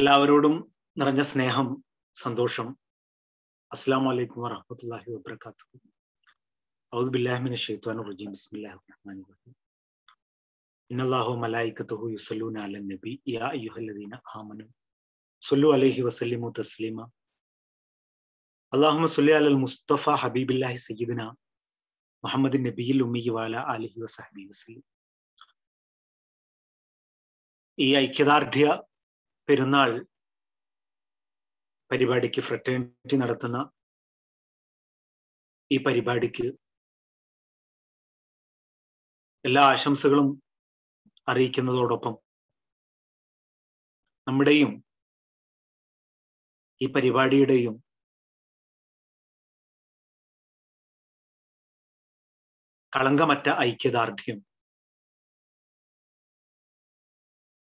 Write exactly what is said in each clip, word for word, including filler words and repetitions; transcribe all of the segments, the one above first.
എല്ലാവരോടും നിറഞ്ഞ സ്നേഹം, സന്തോഷം. അസ്സലാമു അലൈക്കും വറഹ്മത്തുള്ളാഹി വബറകാതുഹു. അഊദു ബില്ലാഹി മിനശ് ശൈത്വാനിർ റജീം. ബിസ്മില്ലാഹിർ റഹ്മാനിർ റഹീം. ഇന്നല്ലാഹു മലായികതുഹു യുസല്ലൂന അലൻ നബി യാ അയ്യുഹല്ലദീന ആമനൂ സല്ലു അലൈഹി വസല്ലിമു തസ്ലീമ. അല്ലാഹുമ്മ സല്ലി അലൽ മുസ്തഫ ഹബീബില്ലാഹി സയ്യിദിനാ മുഹമ്മദിൻ നബിയിൽ ഉമ്മി വഅലാ ആലിഹി വസഹ്ബിഹി വസല്ലം. ഈ ഐക്യദാർഢ്യ പെരുന്നാൾ പരിപാടിക്ക്, ഫ്രറ്റേണിറ്റി നടത്തുന്ന ഈ പരിപാടിക്ക് എല്ലാ ആശംസകളും അറിയിക്കുന്നതോടൊപ്പം നമ്മുടെയും ഈ പരിപാടിയുടെയും കളങ്കമറ്റ ഐക്യദാർഢ്യം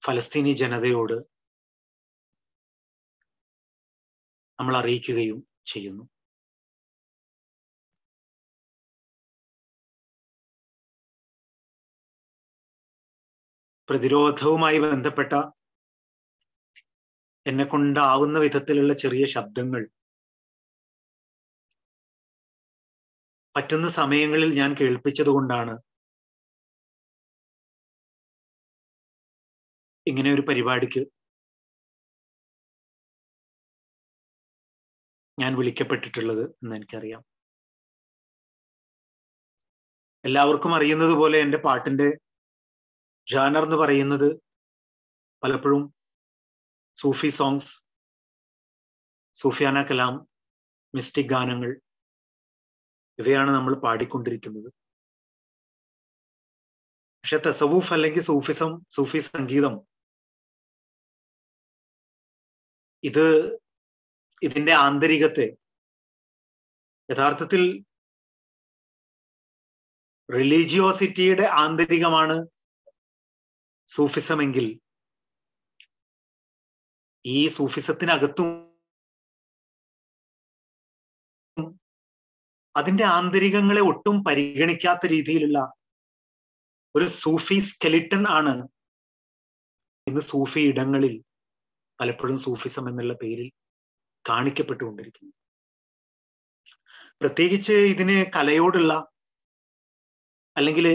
ഫലസ്തീനി ജനതയോട് നമ്മൾ അറിയിക്കുകയും ചെയ്യുന്നു. പ്രതിരോധവുമായി ബന്ധപ്പെട്ട എന്നെ കൊണ്ടാവുന്ന വിധത്തിലുള്ള ചെറിയ ശബ്ദങ്ങൾ പറ്റുന്ന സമയങ്ങളിൽ ഞാൻ കേൾപ്പിച്ചത് കൊണ്ടാണ് ഇങ്ങനെ ഒരു പരിപാടിക്ക് ഞാൻ വിളിക്കപ്പെട്ടിട്ടുള്ളത് എന്ന് എനിക്കറിയാം. എല്ലാവർക്കും അറിയുന്നത് പോലെ എൻ്റെ പാട്ടിൻ്റെ ജാനർ എന്ന് പറയുന്നത് പലപ്പോഴും സൂഫി സോങ്സ്, സൂഫിയാന കലാം, മിസ്റ്റിക് ഗാനങ്ങൾ ഇവയാണ് നമ്മൾ പാടിക്കൊണ്ടിരിക്കുന്നത്. പക്ഷെ തസവൂഫ് അല്ലെങ്കിൽ സൂഫിസം, സൂഫി സംഗീതം, ഇത് ഇതിൻ്റെ ആന്തരികത്തെ യഥാർത്ഥത്തിൽ റിലീജിയോസിറ്റിയുടെ ആന്തരികമാണ് സൂഫിസമെങ്കിൽ ഈ സൂഫിസത്തിനകത്തും അതിൻ്റെ ആന്തരികങ്ങളെ ഒട്ടും പരിഗണിക്കാത്ത രീതിയിലുള്ള ഒരു സൂഫി സ്കെലിറ്റൺ ആണ് ഇന്ന് സൂഫി ഇടങ്ങളിൽ പലപ്പോഴും സൂഫിസം എന്നുള്ള പേരിൽ കാണിക്കപ്പെട്ടുകൊണ്ടിരിക്കുന്നു. പ്രത്യേകിച്ച് ഇതിന് കലയോടുള്ള അല്ലെങ്കിൽ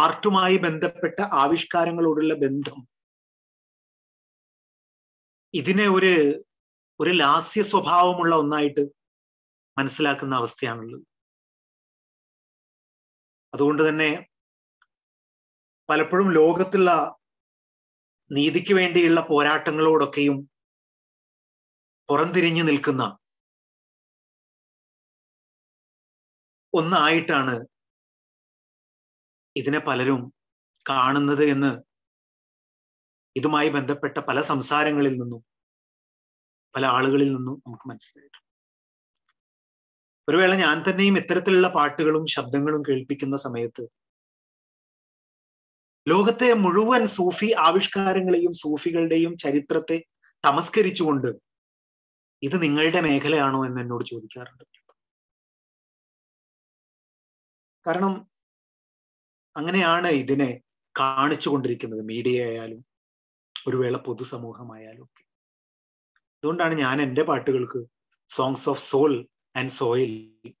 ആർട്ടുമായി ബന്ധപ്പെട്ട ആവിഷ്കാരങ്ങളോടുള്ള ബന്ധം ഇതിനെ ഒരു ഒരു ലാസ്യ സ്വഭാവമുള്ള ഒന്നായിട്ട് മനസ്സിലാക്കുന്ന അവസ്ഥയാണുള്ളത്. അതുകൊണ്ട് തന്നെ പലപ്പോഴും ലോകത്തുള്ള നീതിക്ക് വേണ്ടിയുള്ള പോരാട്ടങ്ങളോടൊക്കെയും പുറംതിരിഞ്ഞു നിൽക്കുന്ന ഒന്നായിട്ടാണ് ഇതിനെ പലരും കാണുന്നത് എന്ന് ഇതുമായി ബന്ധപ്പെട്ട പല സംസാരങ്ങളിൽ നിന്നും പല ആളുകളിൽ നിന്നും നമുക്ക് മനസ്സിലായിട്ടുണ്ട്. ഒരു വേള ഞാൻ തന്നെയും ഇത്തരത്തിലുള്ള പാട്ടുകളും ശബ്ദങ്ങളും കേൾപ്പിക്കുന്ന സമയത്ത് ലോകത്തെ മുഴുവൻ സൂഫി ആവിഷ്കാരങ്ങളെയും സൂഫികളുടെയും ചരിത്രത്തെ തമസ്കരിച്ചുകൊണ്ട് ഇത് നിങ്ങളുടെ മേഖലയാണോ എന്ന് എന്നോട് ചോദിക്കാറുണ്ട്. കാരണം അങ്ങനെയാണ് ഇതിനെ കാണിച്ചു കൊണ്ടിരിക്കുന്നത്, മീഡിയ ആയാലും ഒരു വേള പൊതുസമൂഹമായാലും ഒക്കെ. അതുകൊണ്ടാണ് ഞാൻ എൻ്റെ പാട്ടുകൾക്ക് songs of soul and soil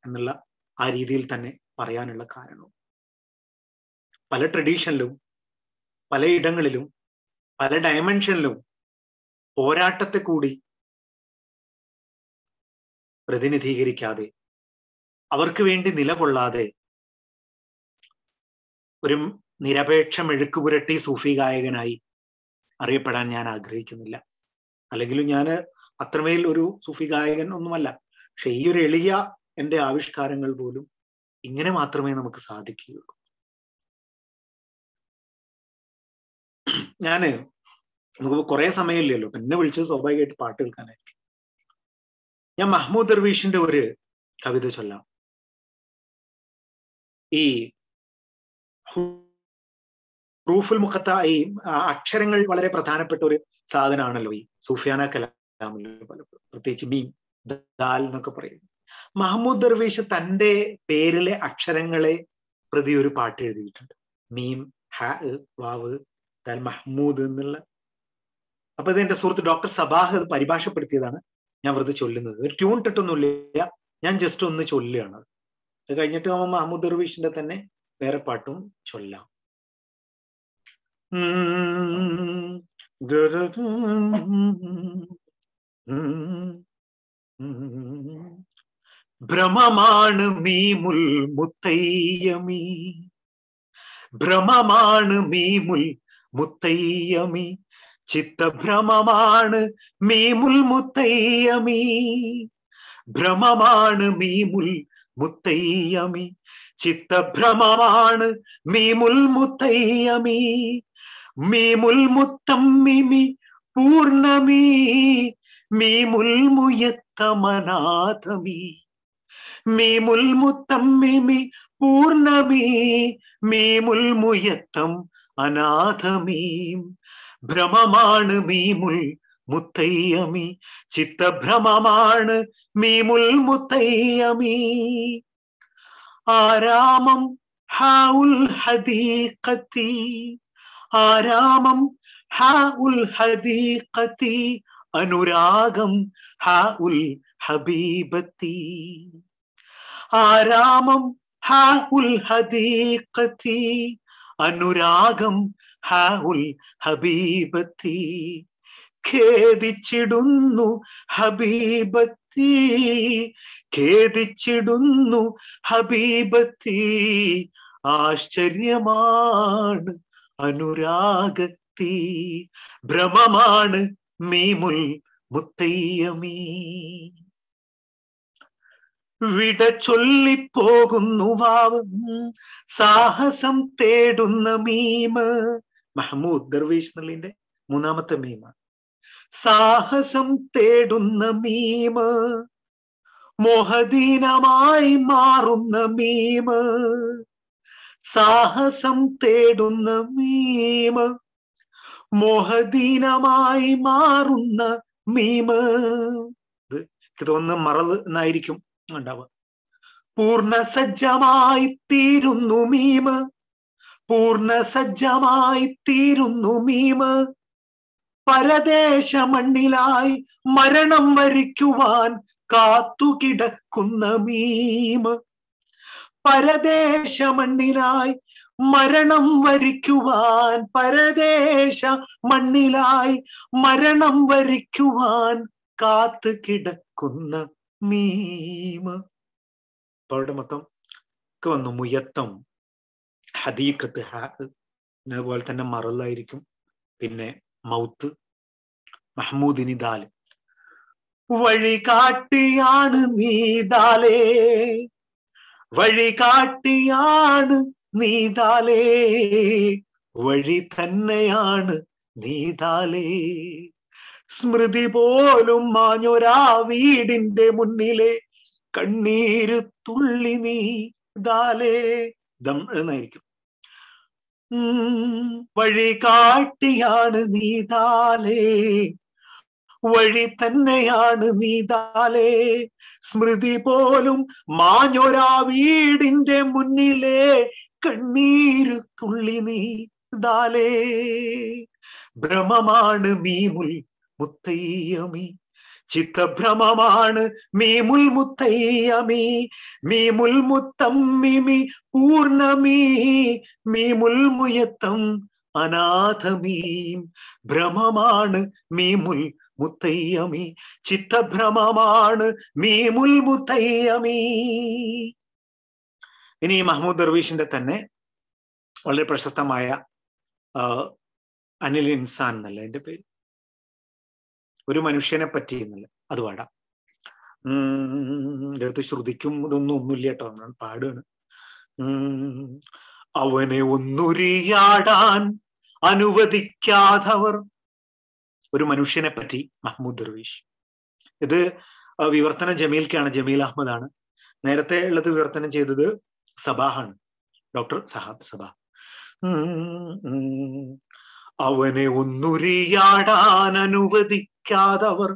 എന്നുള്ള ആ രീതിയിൽ തന്നെ പറയാനുള്ള കാരണം. പല ട്രഡീഷനിലും പലയിടങ്ങളിലും പല ഡയമെൻഷനിലും പോരാട്ടത്തെ കൂടി പ്രതിനിധീകരിക്കാതെ, അവർക്ക് വേണ്ടി നിലകൊള്ളാതെ, ഒരു നിരപേക്ഷ മെഴുക്കുപുരട്ടി സൂഫി ഗായകനായി അറിയപ്പെടാൻ ഞാൻ ആഗ്രഹിക്കുന്നില്ല. അല്ലെങ്കിലും ഞാൻ അത്രമേൽ ഒരു സൂഫി ഗായകൻ ഒന്നുമല്ല. പക്ഷെ ഈ ഒരു എളിയ എൻ്റെ ആവിഷ്കാരങ്ങൾ പോലും ഇങ്ങനെ മാത്രമേ നമുക്ക് സാധിക്കുകയുള്ളൂ. ഞാന് നമുക്ക് കുറെ സമയമില്ലല്ലോ, എന്നെ വിളിച്ചത് സ്വാഭാവികമായിട്ട് പാട്ട് കേൾക്കാനായിരിക്കും. ഞാൻ മഹ്മൂദ് ദർവീഷിന്റെ ഒരു കവിത ചൊല്ലാം. ഈ ഹുറൂഫുൽ മുഖത്ത, ഈ അക്ഷരങ്ങൾ വളരെ പ്രധാനപ്പെട്ട ഒരു സാധനമാണല്ലോ ഈ സൂഫിയാന കലാമിൽ പലപ്പോഴും, പ്രത്യേകിച്ച് മീം, ദാൽ എന്നൊക്കെ പറയുന്നത്. മഹ്മൂദ് ദർവീഷ് തൻ്റെ പേരിലെ അക്ഷരങ്ങളെ പ്രതി ഒരു പാട്ട് എഴുതിയിട്ടുണ്ട്. മീം, ഹ, വാവ്, ദാൽ, മഹ്മൂദ് എന്നുള്ള അപ്പൊ ഇത് എന്റെ സുഹൃത്ത് ഡോക്ടർ സബാഹ് അത് പരിഭാഷപ്പെടുത്തിയതാണ് ഞാൻ വെറുതെ ചൊല്ലുന്നത്. ഒരു ട്യൂൺ ഇട്ടിട്ടൊന്നുമില്ല, ഞാൻ ജസ്റ്റ് ഒന്ന് ചൊല്ലുകയാണ്. അത് കഴിഞ്ഞിട്ട് മഹ്മൂദ് ദർവീഷിന്റെ തന്നെ വേറെ പാട്ടും ചൊല്ലാം. ഭ്രമമാണ് മീ മുൽ മുത്തയ്യമി, ഭ്രമമാണ് മീ മുൽ മുത്തയ്യമി, ചിത്തഭ്രമമാണ് മീ മുൽ മുത്തയ്യമി, ഭ്രമമാണ് മീ മുൽ മുത്തയ്യമി, ചിത്തഭ്രമമാണ് മീ മുൽ മുത്തയ്യമി, മീ മുൽ മുത്തമ്മിമി പൂർണമി, മീ മുൽ മുയത്തമനാഥമി, മീ മുൽ മുത്തമ്മിമി പൂർണമി, മീ മുൽ മുയത്തം അനാഥമീം, ഭ്രമമാണ് മീ മുൽ മുത്തയ്യമി, ചിത്തഭ്രമമാണ് മീ മുൽ മുത്തയ്യമി, ആരാമം ഹ ഉൽ ഹദീഖത്തി, ആരാമം ഹ ഉൽ ഹദീഖത്തി, അനുരാഗം ഹ ഉൽ ഹബീബത്തി, ആരാമം ഹ ഉൽ ഹദീഖത്തി, അനുരാഗം ഹ ഉൽ ഹബീബത്തി, ഖേദിച്ചിടുന്നു ഹബീബത്തി, ഖേദിച്ചിടുന്നു ഹബീബത്തി, ആശ്ചര്യമാണ് അനുരാഗത്തി, ഭ്രമമാണ് മീ മുൽ മുത്തയ്യമി. വിട ചൊല്ലിപ്പോകുന്നു വാവും സാഹസം തേടുന്ന മീമ്, മഹ്മൂദ് ദർവീഷ് നള്ളിന്റെ മൂന്നാമത്തെ മീമ. സാഹസം തേടുന്ന മീമ്, മോഹദീനമായി മാറുന്ന മീമ്, സാഹസം തേടുന്ന മീമ്, മോഹദീനമായി മാറുന്ന മീമ്. ഇത് തോന്നുന്ന മറവ് എന്നായിരിക്കും ഉണ്ടാവുക. പൂർണ്ണസജ്ജമായി തീരുന്നു മീമ്, പൂർണ്ണസജ്ജമായി തീരുന്നു മീമ്, പരദേശ മണ്ണിലായി മരണം വരിക്കുവാൻ കാത്തുകിടക്കുന്ന മീമ്, പരദേശ മണ്ണിലായി മരണം വരിക്കുവാൻ, പരദേശ മണ്ണിലായി മരണം വരിക്കുവാൻ കാത്തു കിടക്കുന്ന മീമ്. അപ്പൊ അവിടെ മൊത്തം വന്നു മുയത്തം, ഹദീഖത്ത് ഹ, അതുപോലെ തന്നെ മറലായിരിക്കും, പിന്നെ മൗത്ത്, മഹ്മൂദിനി ദാല്. വഴികാട്ടിയാണ് നീ ദാലേ, വഴികാട്ടിയാണ് നീ ദാലേ, വഴി തന്നെയാണ് നീ ദാലേ, സ്മൃതി പോലും മാഞ്ഞൊരാ വീടിന്റെ മുന്നിലെ കണ്ണീര് തുള്ളി നീ ദാലേ ദം എന്നായിരിക്കും. വഴികാട്ടിയാണ് നീ ദാലേ, വഴി തന്നെയാണ് നീ ദാലേ, സ്മൃതി പോലും മാഞ്ഞൊരാ വീടിന്റെ മുന്നിലെ കണ്ണീര് തുള്ളി നീ ദാലേ, ഭ്രമമാണ് മീ മുൽ മുത്തയ്യമി, ചിത്തഭ്രമമാണ് മീ മുൽ മുത്തയ്യമി, മീ മുൽ മുത്തമ്മിമി പൂർണമീ, മീ മുൽ മുയത്തം അനാഥമീം, ഭ്രമമാണ് മീ മുൽ മുത്തയ്യമി, ചിത്തഭ്രമമാണ് മീ മുൽ മുത്തയ്യമി. ഇനി മഹ്മൂദ് ദർവീഷിന്റെ തന്നെ വളരെ പ്രശസ്തമായ അനിൽ ഇൻസാൻ എന്നല്ല എന്റെ പേര്, ഒരു മനുഷ്യനെ പറ്റി എന്നല്ല, അത് പാടാം. ഉം അടുത്ത് ശ്രുതിക്കും ഇതൊന്നും ഒന്നുമില്ല കേട്ടോ, നമ്മൾ പാടുകയാണ്. ഉം അവനെ ഒന്നുരിയാടാൻ അനുവദിക്കാതവർ, ഒരു മനുഷ്യനെ പറ്റി മഹ്മൂദ് ദർവീഷ്. ഇത് വിവർത്തനം ജമീൽക്കാണ്, ജമീൽ അഹമ്മദ് ആണ്. നേരത്തെ ഉള്ളത് വിവർത്തനം ചെയ്തത് സബാഹാണ്, ഡോക്ടർ സഹാബ് സബാഹ്. ഉം അവനെ ഒന്നുരിയാടാൻ അനുവദിക്കാതവർ,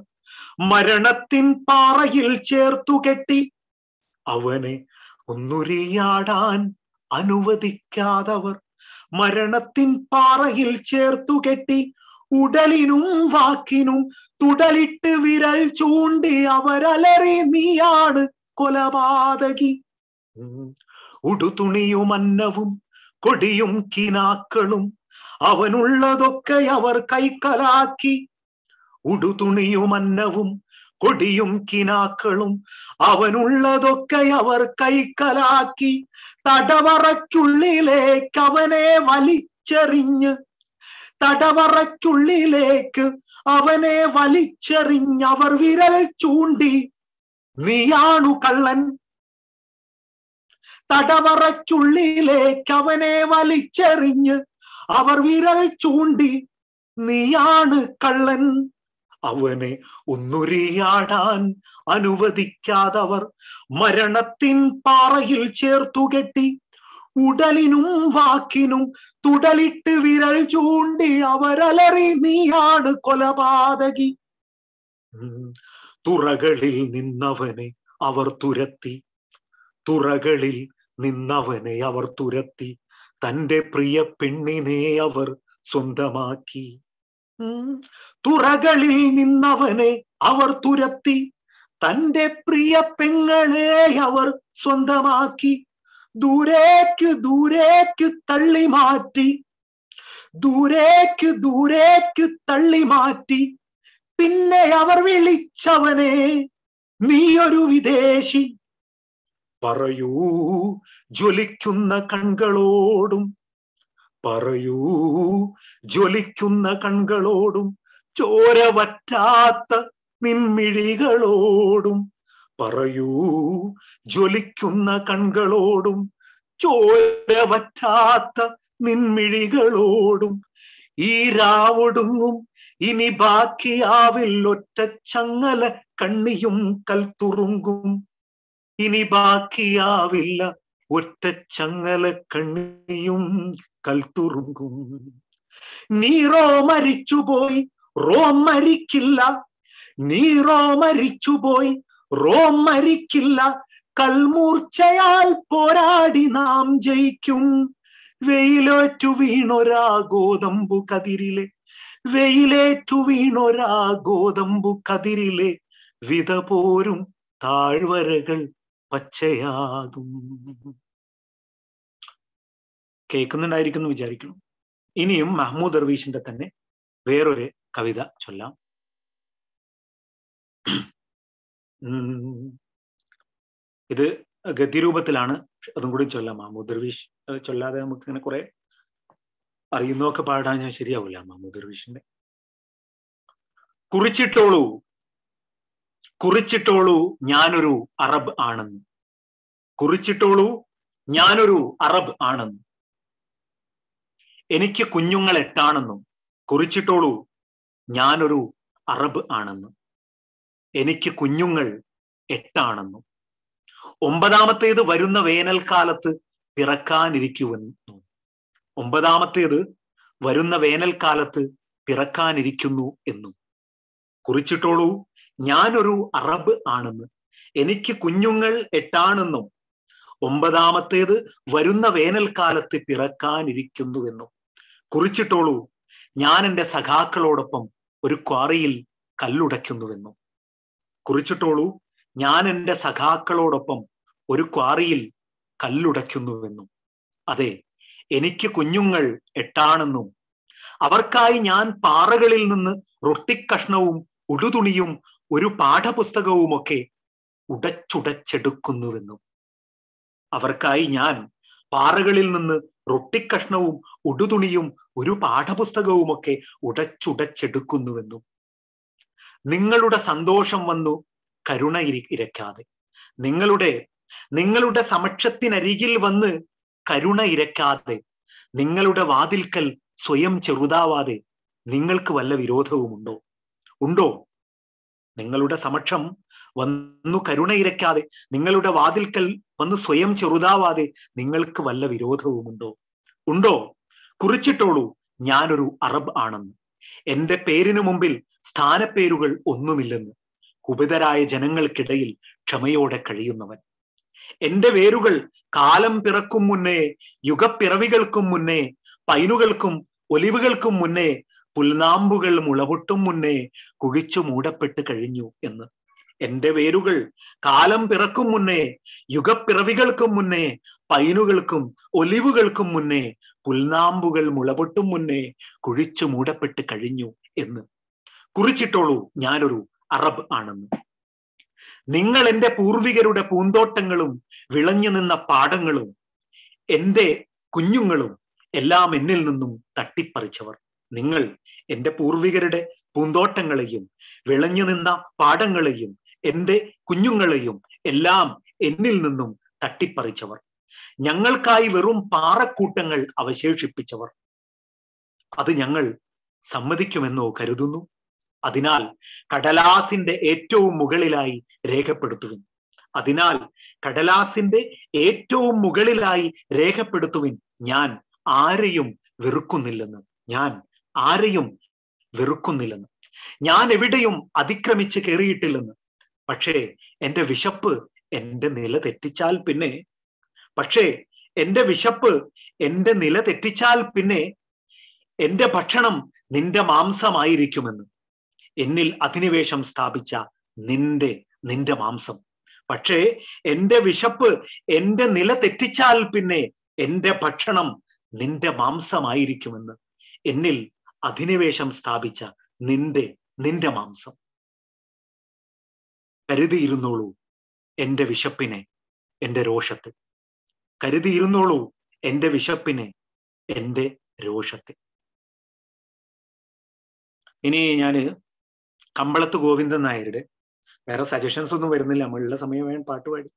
മരണത്തിൻ പാറയിൽ ചേർത്തുകെട്ടി, അവനെ ഒന്നുരിയാടാൻ അനുവദിക്കാതവർ, മരണത്തിൻ പാറയിൽ ചേർത്തുകെട്ടി, ഉടലിനും വാക്കിനും തുടലിട്ട് വിരൽ ചൂണ്ടി അവരലറി നീയാണ് കൊലപാതകി. ഉടുതുണിയും അന്നവും കൊടിയും കിനാക്കളും അവനുള്ളതൊക്കെ അവർ കൈക്കലാക്കി. ഉടുതുണിയും അന്നവും കൊടിയും കിനാക്കളും അവനുള്ളതൊക്കെ അവർ കൈക്കലാക്കി. തടവറയ്ക്കുള്ളിലേക്ക് അവനെ വലിച്ചെറിഞ്ഞ് തടവറയ്ക്കുള്ളിലേക്ക് അവനെ വലിച്ചെറിഞ്ഞവർ വിരൽ ചൂണ്ടി നീയാണു കള്ളൻ. തടവറയ്ക്കുള്ളിലേക്ക് അവനെ വലിച്ചെറിഞ്ഞ് അവർ വിരൽ ചൂണ്ടി നീയാണ് കള്ളൻ. അവനെ ഒന്നുരിയാടാൻ അനുവദിക്കാതവർ മരണത്തിൻ പാറയിൽ ചേർത്തു കെട്ടി. ഉടലിനും വാക്കിനും തുടലിട്ട് വിരൽ ചൂണ്ടി അവരലറി നീയാണ് കൊലപാതകി. തുറകളിൽ നിന്നവനെ അവർ തുരത്തി തുറകളിൽ നിന്നവനെ അവർ തുരത്തി തൻ്റെ പ്രിയ പെണ്ണിനെ അവർ സ്വന്തമാക്കി. തുറകളിൽ നിന്നവനെ അവർ തുരത്തി തൻ്റെ പ്രിയ പെങ്ങളെ അവർ സ്വന്തമാക്കി. ദൂരേക്ക് ദൂരേക്ക് തള്ളി മാറ്റി ദൂരേക്ക് ദൂരേക്ക് തള്ളി മാറ്റി പിന്നെ അവർ വിളിച്ചവനെ നീയൊരു വിദേശി. പറയൂ ജ്വലിക്കുന്ന കൺകളോടും പറയൂ ജ്വലിക്കുന്ന കൺകളോടും ചോര വറ്റാത്ത നിൻമിഴികളോടും പറയൂ ജ്വലിക്കുന്ന കൺകളോടും ചോര വറ്റാത്ത നിൻമിഴികളോടും ഈ രാവൊടുങ്ങും ഇനി ബാക്കിയാവിൽ ഒറ്റച്ചങ്ങല കണ്ണിയും കൽത്തുറുങ്കും. ഇനി ബാക്കിയാവില്ല ഒറ്റച്ചങ്ങല കണ്ണിയും കൽത്തുറുങ്കും. നീറോ മരിച്ചുപോയി റോം മരിക്കില്ല, നീറോ മരിച്ചുപോയി റോം മരിക്കില്ല, കൽമൂർച്ചയാൽ പോരാടി നാം ജയിക്കും. വെയിലേറ്റു വീണൊരാ ഗോതമ്പു കതിരിലെ വെയിലേറ്റു വീണൊരാ ഗോതമ്പു കതിരിലെ വിത പോരും താഴ്വരകൾ പച്ചയാകും. കേൾക്കുന്നുണ്ടായിരിക്കും എന്ന് വിചാരിക്കണം. ഇനിയും മഹ്മൂദ് ദർവീഷിന്റെ തന്നെ വേറൊരു കവിത ചൊല്ലാം. ഇത് ഗതിരൂപത്തിലാണ്, അതും കൂടി ചൊല്ലാം. മഹ്മൂദ് ദർവീഷ് ചൊല്ലാതെ നമുക്ക് ഇങ്ങനെ കുറെ അറിയുന്നൊക്കെ പാടാൻ ഞാൻ ശരിയാവില്ല. മഹ്മൂദ് ദർവീഷിന്റെ കുറിച്ചിട്ടോളൂ കുറിച്ചിട്ടോളൂ ഞാനൊരു അറബ് ആണെന്ന്. കുറിച്ചിട്ടോളൂ ഞാനൊരു അറബ് ആണെന്ന്. എനിക്ക് കുഞ്ഞുങ്ങൾ എട്ടാണെന്നും കുറിച്ചിട്ടോളൂ ഞാനൊരു അറബ് ആണെന്നും. എനിക്ക് കുഞ്ഞുങ്ങൾ എട്ടാണെന്നും ഒമ്പതാമത്തേത് വരുന്ന വേനൽക്കാലത്ത് പിറക്കാനിരിക്കുവെന്നും ഒമ്പതാമത്തേത് വരുന്ന വേനൽക്കാലത്ത് പിറക്കാനിരിക്കുന്നു എന്നും. കുറിച്ചിട്ടോളൂ ഞാനൊരു അറബ് ആണെന്ന്. എനിക്ക് കുഞ്ഞുങ്ങൾ എട്ടാണെന്നും ഒമ്പതാമത്തേത് വരുന്ന വേനൽക്കാലത്ത് പിറക്കാനിരിക്കുന്നുവെന്നും. കുറിച്ചിട്ടോളൂ ഞാൻ എൻ്റെ സഖാക്കളോടൊപ്പം ഒരു ക്വാറിയിൽ കല്ലുടയ്ക്കുന്നുവെന്നും. കുറിച്ചിട്ടോളൂ ഞാൻ എൻ്റെ സഖാക്കളോടൊപ്പം ഒരു ക്വാറിയിൽ കല്ലുടയ്ക്കുന്നുവെന്നും. അതെ, എനിക്ക് കുഞ്ഞുങ്ങൾ എട്ടാണെന്നും അവർക്കായി ഞാൻ പാറകളിൽ നിന്ന് റൊട്ടിക്കഷ്ണവും ഉടുതുണിയും ഒരു പാഠപുസ്തകവുമൊക്കെ ഉടച്ചുടച്ചെടുക്കുന്നുവെന്നും. അവർക്കായി ഞാൻ പാറകളിൽ നിന്ന് റൊട്ടിക്കഷ്ണവും ഉടുതുണിയും ഒരു പാഠപുസ്തകവുമൊക്കെ ഉടച്ചുടച്ചെടുക്കുന്നുവെന്നും. നിങ്ങളുടെ സന്തോഷം വന്നു കരുണ ഇരക്കാതെ നിങ്ങളുടെ നിങ്ങളുടെ സമക്ഷത്തിനരികിൽ വന്ന് കരുണ ഇരക്കാതെ നിങ്ങളുടെ വാതിൽക്കൽ സ്വയം ചെറുതാവാതെ നിങ്ങൾക്ക് വല്ല വിരോധവുമുണ്ടോ? ഉണ്ടോ? നിങ്ങളുടെ സമക്ഷം വന്നു കരുണ ഇരക്കാതെ നിങ്ങളുടെ വാതിൽക്കൽ വന്ന് സ്വയം ചെറുതാവാതെ നിങ്ങൾക്ക് വല്ല വിരോധവുമുണ്ടോ? ഉണ്ടോ? കുറിച്ചിട്ടോളൂ ഞാനൊരു അറബ് ആണെന്ന്. എന്റെ പേരിനു മുമ്പിൽ സ്ഥാനപ്പേരുകൾ ഒന്നുമില്ലെന്ന് കുപിതരായ ജനങ്ങൾക്കിടയിൽ ക്ഷമയോടെ കഴിയുന്നവൻ. എന്റെ വേരുകൾ കാലം പിറക്കും മുന്നേ യുഗപ്പിറവികൾക്കും മുന്നേ പൈനുകൾക്കും ഒലിവുകൾക്കും മുന്നേ പുൽനാമ്പുകൾ മുളപൊട്ടും മുന്നേ കുഴിച്ചു മൂടപ്പെട്ട് കഴിഞ്ഞു എന്ന്. എന്റെ വേരുകൾ കാലം പിറക്കും മുന്നേ, യുഗപ്പിറവികൾക്കും മുന്നേ, പൈനുകൾക്കും ഒലിവുകൾക്കും മുന്നേ, പുൽനാമ്പുകൾ മുളപൊട്ടും മുന്നേ കുഴിച്ചു മൂടപ്പെട്ട് കഴിഞ്ഞു എന്ന്. കുറിച്ചിട്ടോളൂ ഞാനൊരു അറബ് ആണെന്ന്. നിങ്ങൾ എൻ്റെ പൂർവികരുടെ പൂന്തോട്ടങ്ങളും വിളഞ്ഞു നിന്ന പാടങ്ങളും എൻ്റെ കുഞ്ഞുങ്ങളും എല്ലാം എന്നിൽ നിന്നും തട്ടിപ്പറിച്ചവർ. നിങ്ങൾ എൻ്റെ പൂർവികരുടെ പൂന്തോട്ടങ്ങളെയും വിളഞ്ഞു നിന്ന പാടങ്ങളെയും എൻ്റെ കുഞ്ഞുങ്ങളെയും എല്ലാം എന്നിൽ നിന്നും തട്ടിപ്പറിച്ചവർ. ഞങ്ങൾക്കായി വെറും പാറക്കൂട്ടങ്ങൾ അവശേഷിപ്പിച്ചവർ. അത് ഞങ്ങൾ സമ്മതിക്കുമെന്നോ കരുതുന്നു? അതിനാൽ കടലാസിന്റെ ഏറ്റവും മുകളിലായി രേഖപ്പെടുത്തുവിൻ. അതിനാൽ കടലാസിന്റെ ഏറ്റവും മുകളിലായി രേഖപ്പെടുത്തുവിൻ ഞാൻ ആരെയും വെറുക്കുന്നില്ലെന്ന്, ഞാൻ ആരെയും വെറുക്കുന്നില്ലെന്ന്, ഞാൻ എവിടെയും അതിക്രമിച്ച് കയറിയിട്ടില്ലെന്ന്. പക്ഷേ എൻ്റെ വിശപ്പ് എൻ്റെ നില തെറ്റിച്ചാൽ പിന്നെ പക്ഷേ എൻ്റെ വിശപ്പ് എൻ്റെ നില തെറ്റിച്ചാൽ പിന്നെ എൻ്റെ ഭക്ഷണം നിന്റെ മാംസമായിരിക്കുമെന്ന്, എന്നിൽ അധിനിവേശം സ്ഥാപിച്ച നിന്റെ നിന്റെ മാംസം. പക്ഷേ എൻ്റെ വിശപ്പ് എൻ്റെ നില തെറ്റിച്ചാൽ പിന്നെ എൻ്റെ ഭക്ഷണം നിന്റെ മാംസമായിരിക്കുമെന്ന്, എന്നിൽ അധിനിവേശം സ്ഥാപിച്ച നിന്റെ നിന്റെ മാംസം. കരുതിയിരുന്നോളൂ എൻ്റെ വിശപ്പിനെ എൻ്റെ രോഷത്തെ, കരുതിയിരുന്നോളൂ എൻ്റെ വിശപ്പിനെ എൻ്റെ രോഷത്തെ. ഇനി ഞാന് കമ്പളത്ത് ഗോവിന്ദൻ നായരുടെ, വേറെ സജഷൻസ് ഒന്നും വരുന്നില്ല, നമ്മളുള്ള സമയം വേണം പാട്ട് പാടി.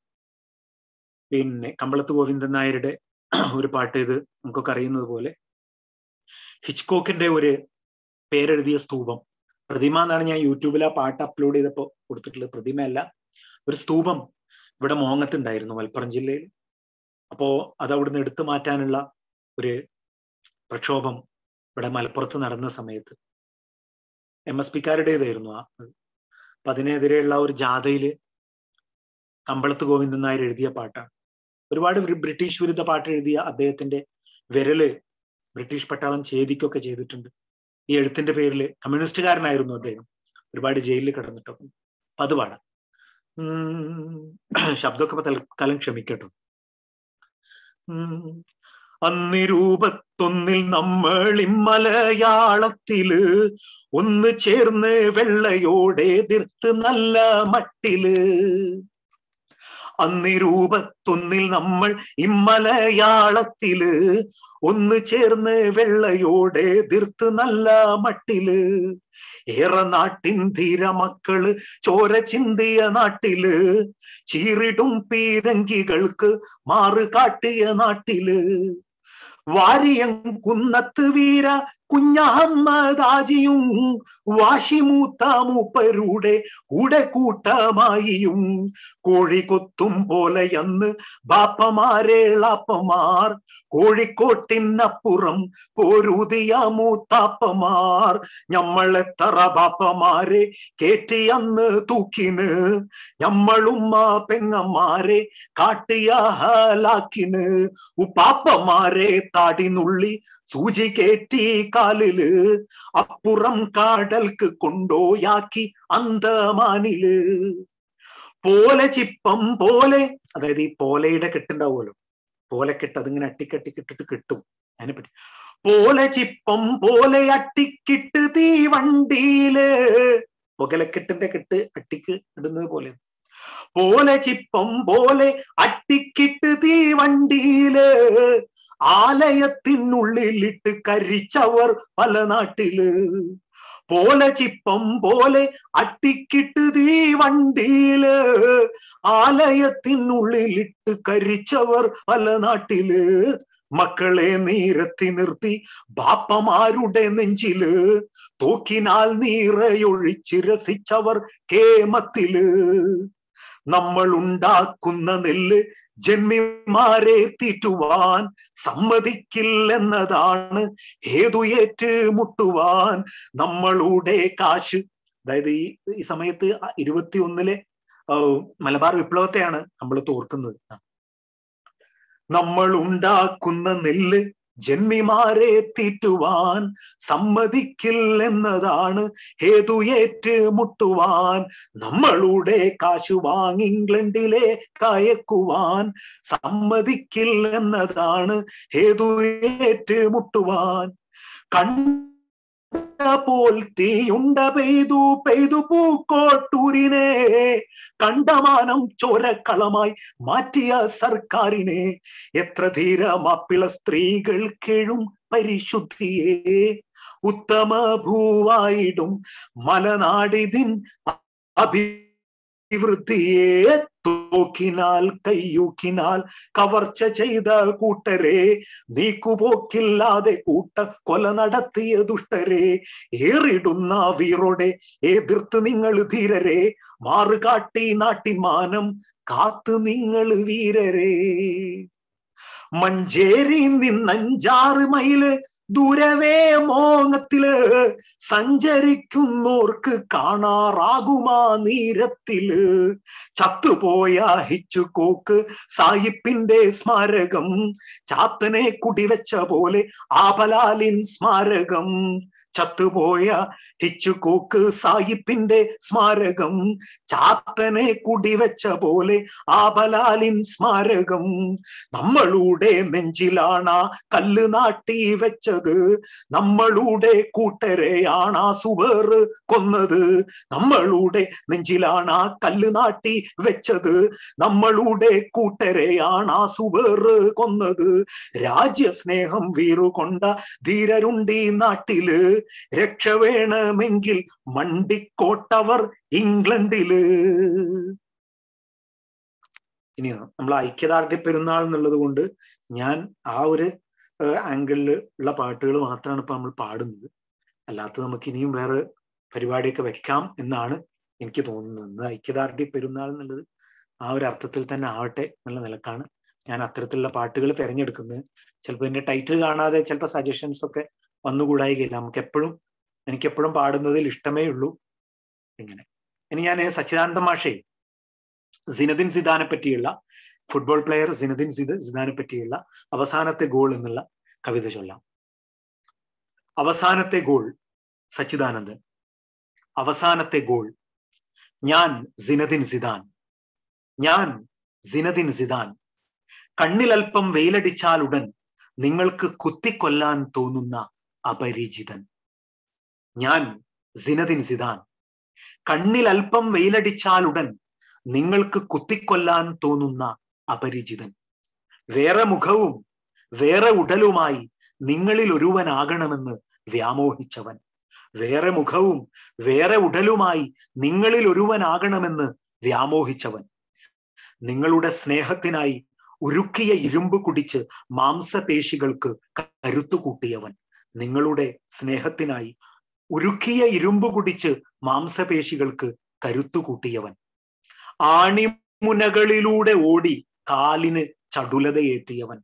പിന്നെ കമ്പളത്ത് ഗോവിന്ദൻ നായരുടെ ഒരു പാട്ട്, ഇത് നമുക്കൊക്കെ അറിയുന്നത് പോലെ ഹിച്ച്കോക്കിന്റെ ഒരു പേരെഴുതിയ സ്തൂപം, പ്രതിമ എന്നാണ് ഞാൻ യൂട്യൂബിൽ ആ പാട്ട് അപ്ലോഡ് ചെയ്തപ്പോൾ കൊടുത്തിട്ടുള്ളത്. പ്രതിമയല്ല, ഒരു സ്തൂപം ഇവിടെ മോങ്ങത്തുണ്ടായിരുന്നു, മലപ്പുറം ജില്ലയിൽ. അപ്പോ അത് അവിടുന്ന് എടുത്തു മാറ്റാനുള്ള ഒരു പ്രക്ഷോഭം ഇവിടെ മലപ്പുറത്ത് നടന്ന സമയത്ത് എം എസ് പിക്കാരുടേതായിരുന്നു ആ. അപ്പൊ അതിനെതിരെയുള്ള ഒരു ജാഥയില് കമ്പളത്ത് ഗോവിന്ദൻ നായർ എഴുതിയ പാട്ടാണ്. ഒരുപാട് ബ്രിട്ടീഷ് വിരുദ്ധ പാട്ട് എഴുതിയ അദ്ദേഹത്തിന്റെ വിരല് ബ്രിട്ടീഷ് പട്ടാളം ഛേദിക്കൊക്കെ ചെയ്തിട്ടുണ്ട് ഈ എഴുത്തിന്റെ പേരിൽ. കമ്മ്യൂണിസ്റ്റുകാരനായിരുന്നു അദ്ദേഹം, ഒരുപാട് ജയിലിൽ കിടന്നിട്ടൊക്കെ. അപ്പൊ അത് പാടാം, ശബ്ദമൊക്കെ തൽക്കാലം ക്ഷമിക്കട്ടോ. അന്നിരൂപത്തൊന്നിൽ നമ്മൾ ഇമ്മലയാളത്തില് ഒന്ന് ചേർന്ന് വെള്ളയോടെ എതിർത്ത് നല്ല മട്ടില്. അന്നിരൂപത്തൊന്നിൽ നമ്മൾ ഇമ്മലയാളത്തില് ഒന്ന് ചേർന്ന് വെള്ളയോടെ എതിർത്ത് നല്ല മട്ടില്. ഏറെ നാട്ടിൻ ധീര മക്കള് ചോര ചിന്തിയ നാട്ടില്, ചീറിടും പീരങ്കികൾക്ക് മാറ് കാട്ടിയ നാട്ടില്. വാരിയം കുന്നത്ത് വീര കുഞ്ഞഹമ്മദാജിയും വാശിമൂത്ത മൂപ്പരുടെ കൂടെ കൂട്ടമായിയും, കോഴികൊത്തും പോലെയെന്ന് ബാപ്പമാരേളാപ്പമാർ, കോഴിക്കോട്ടിനപ്പുറം പോരൂതിയ മൂത്താപ്പമാർ. ഞമ്മളെത്ര ബാപ്പമാരെ കേറ്റിയന്ന് തൂക്കിന്, ഞമ്മളുമ്മ പെങ്ങന്മാരെ കാട്ടിയ ഹലാക്കിന്. ഉപ്പാപ്പമാരെ താടിനുള്ളി സൂചി കേറ്റി കാലില്, അപ്പുറം കാടൽക്ക് കൊണ്ടോയാക്കി അന്തമാനില്. പോല ചിപ്പം പോലെ, അതായത് ഈ പോലയുടെ കെട്ടുണ്ടാവുമല്ലോ, പോലക്കെട്ട്, അതിങ്ങനെ അട്ടിക്കട്ടിക്കിട്ടിട്ട് കിട്ടും അതിനെപ്പറ്റി. പോല ചിപ്പം പോലെ അട്ടിക്കിട്ട് തീ വണ്ടിയില്, പുകലക്കെട്ടിന്റെ കെട്ട് അട്ടിക്ക് ഇടുന്നത് പോലെ. പോല ചിപ്പം പോലെ അട്ടിക്കിട്ട് തീ വണ്ടിയില്, ആലയത്തിനുള്ളിലിട്ട് കരിച്ചവർ പല നാട്ടില്. പോല ചിപ്പം പോലെ അട്ടിക്കിട്ട് തീ വണ്ടിയില്, ആലയത്തിനുള്ളിലിട്ട് കരിച്ചവർ പല നാട്ടില്. മക്കളെ നീരത്തി നിർത്തി ബാപ്പമാരുടെ നെഞ്ചില്, തോക്കിനാൽ നീറയൊഴിച്ച് രസിച്ചവർ കേമത്തില്. നമ്മൾ ഉണ്ടാക്കുന്ന നെല്ല് ജന്മിമാരെ തീറ്റുവാൻ സമ്മതിക്കില്ലെന്നതാണ് ഹേതുയേറ്റ് മുട്ടുവാൻ. നമ്മളുടെ കാശ്, അതായത് ഈ ഈ സമയത്ത് ഇരുപത്തി ഒന്നിലെ മലബാർ വിപ്ലവത്തെയാണ് നമ്മൾ തോർക്കുന്നത്. നമ്മൾ ഉണ്ടാക്കുന്ന നെല്ല് ജന്മിമാരെ തീറ്റുവാൻ സമ്മതിക്കില്ലെന്നതാണ് ഹേതു. ഏറ്റുമുട്ടുവാൻ നമ്മളുടെ കാശു വാങ്ങി ഇംഗ്ലണ്ടിലെ കയക്കുവാൻ സമ്മതിക്കില്ലെന്നതാണ് ഹേതു. ഏറ്റുമുട്ടുവാൻ കൺ പോൽ തീയുണ്ട പെയ്തു പെയ്തു പൂക്കോട്ടൂരിനെ, കണ്ടമാനം ചോരക്കളമായി മാറ്റിയ സർക്കാരിനെ, എത്ര ധീര മാപ്പിള സ്ത്രീകൾ കേഴും പരിശുദ്ധിയെ, ഉത്തമ ഭൂവായിടും മലനാടിതിൻ അഭിവൃദ്ധിയെ, തോക്കിനാൽ കയ്യൂക്കിനാൽ കവർച്ച ചെയ്ത കൂട്ടരെ, നീക്കുപോക്കില്ലാതെ കൂട്ട കൊല നടത്തിയ ദുഷ്ടരെ, ഏറിടുന്ന വീറോടെ എതിർത്ത് നിങ്ങൾ ധീരരെ, മാറുകാട്ടി നാട്ടിമാനം കാത്ത് നിങ്ങൾ വീരരെ. മഞ്ചേരി നിന്നഞ്ചാറ് മൈല് ദൂരവേ മോങ്ങത്തില് സഞ്ചരിക്കുന്നോർക്ക് കാണാറാകുമാ നീരത്തില് ചത്തുപോയ ഹിച്ചുകോക്ക് സാഹിബിന്റെ സ്മാരകം, ചാത്തനെ കുടിവെച്ച പോലെ ആപലാലിൻ സ്മാരകം, ചത്തുപോയ ഹിച്ചുകോക്ക് സാഹിബിന്റെ സ്മാരകം, ചാത്തനെ കുടിവെച്ച പോലെ ആപലാലിൻ സ്മാരകം. നമ്മളുടെ നെഞ്ചിലാണ് കല്ല് നാട്ടി വെച്ചത്, നമ്മളുടെ കൂട്ടരെയാണ് സുബേർ കൊന്നത്, നമ്മളുടെ നെഞ്ചിലാണ് കല്ല് നാട്ടി വെച്ചത്, നമ്മളുടെ കൂട്ടരെയാണ് സുബേർ കൊന്നത്. രാജ്യസ്നേഹം വീറുകൊണ്ട ധീരരുണ്ടി നാട്ടില്, രക്ഷ വേണമെങ്കിൽ മണ്ടിക്കോട്ടവർ ഇംഗ്ലണ്ടില്. ഇനി നമ്മൾ ഐക്യദാർഢ്യ പെരുന്നാൾ എന്നുള്ളത് കൊണ്ട് ഞാൻ ആ ഒരു ആംഗിളിൽ ഉള്ള പാട്ടുകൾ മാത്രമാണ് ഇപ്പൊ നമ്മൾ പാടുന്നത്. അല്ലാത്ത നമുക്ക് ഇനിയും വേറെ പരിപാടിയൊക്കെ വെക്കാം എന്നാണ് എനിക്ക് തോന്നുന്നത്. ഐക്യദാർഢ്യ പെരുന്നാൾ എന്നുള്ളത് ആ ഒരു അർത്ഥത്തിൽ തന്നെ ആവട്ടെ എന്നുള്ള നിലക്കാണ് ഞാൻ അത്തരത്തിലുള്ള പാട്ടുകൾ തിരഞ്ഞെടുക്കുന്നത്. ചിലപ്പോൾ എന്റെ ടൈറ്റിൽ കാണാതെ ചിലപ്പോൾ സജഷൻസ് ഒക്കെ വന്നുകൂടായികയില്ല. നമുക്ക് എപ്പോഴും എനിക്കെപ്പോഴും പാടുന്നതിൽ ഇഷ്ടമേ ഉള്ളൂ. ഇങ്ങനെ ഇനി ഞാൻ സച്ചിദാനന്ദ മാഷെ സിനദിൻ സിദാനെ പറ്റിയുള്ള, ഫുട്ബോൾ പ്ലെയർ സിനദിൻ സിദ് സിദാനെ പറ്റിയുള്ള അവസാനത്തെ ഗോൾ എന്നുള്ള കവിത ചൊല്ലാം. അവസാനത്തെ ഗോൾ. സച്ചിദാനന്ദൻ. അവസാനത്തെ ഗോൾ. ഞാൻ സിനദിൻ സിദാൻ, ഞാൻ സിനദിൻ സിദാൻ, കണ്ണിലൽപ്പം വെയിലടിച്ചാൽ ഉടൻ നിങ്ങൾക്ക് കുത്തിക്കൊല്ലാൻ തോന്നുന്ന അപരിചിതൻ. ഞാൻ സിനദിൻ സിദാൻ, കണ്ണിലൽപ്പം വെയിലടിച്ചാലുടൻ നിങ്ങൾക്ക് കുത്തിക്കൊല്ലാൻ തോന്നുന്ന അപരിചിതൻ. വേറെ മുഖവും വേറെ ഉടലുമായി നിങ്ങളിൽ ഒരുവനാകണമെന്ന് വ്യാമോഹിച്ചവൻ. വേറെ മുഖവും വേറെ ഉടലുമായി നിങ്ങളിൽ ഒരുവനാകണമെന്ന് വ്യാമോഹിച്ചവൻ. നിങ്ങളുടെ സ്നേഹത്തിനായി ഉരുക്കിയ ഇരുമ്പ് കുടിച്ച് മാംസപേശികൾക്ക് കരുത്തു കൂട്ടിയവൻ. നിങ്ങളുടെ സ്നേഹത്തിനായി ഉരുക്കിയ ഇരുമ്പ് കുടിച്ച് മാംസപേശികൾക്ക് കരുത്തു കൂട്ടിയവൻ. ആണിമുനകളിലൂടെ ഓടി കാലിന് ചടുലതയേറ്റിയവൻ.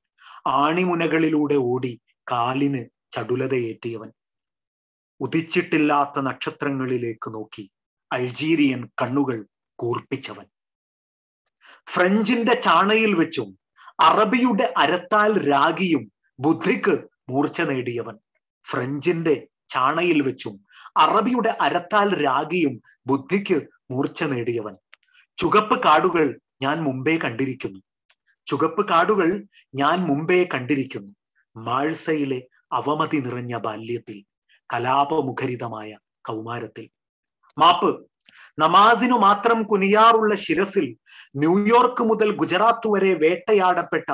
ആണിമുനകളിലൂടെ ഓടി കാലിന് ചടുലതയേറ്റിയവൻ. ഉദിച്ചിട്ടില്ലാത്ത നക്ഷത്രങ്ങളിലേക്ക് നോക്കി അൾജീരിയൻ കണ്ണുകൾ കൂർപ്പിച്ചവൻ. ഫ്രഞ്ചിന്റെ ചാണയിൽ വെച്ചും അറബിയുടെ അരത്താൽ രാഗിയും ബുദ്ധിക്ക് മൂർച്ച നേടിയവൻ. ഫ്രഞ്ചിന്റെ ചാണയിൽ വെച്ചും അറബിയുടെ അരത്താൽ രാഗിയും ബുദ്ധിക്ക് മൂർച്ച നേടിയവൻ. ചുകപ്പ് കാടുകൾ ഞാൻ മുമ്പേ കണ്ടിരിക്കുന്നു, ചുകപ്പ് കാടുകൾ ഞാൻ മുമ്പേ കണ്ടിരിക്കുന്നു, മാഴ്സയിലെ അവമതി നിറഞ്ഞ ബാല്യത്തിൽ, കലാപമുഖരിതമായ കൗമാരത്തിൽ. മാപ്പ്, നമാസിനു മാത്രം കുനിയാറുള്ള ശിരസിൽ ന്യൂയോർക്ക് മുതൽ ഗുജറാത്ത് വരെ വേട്ടയാടപ്പെട്ട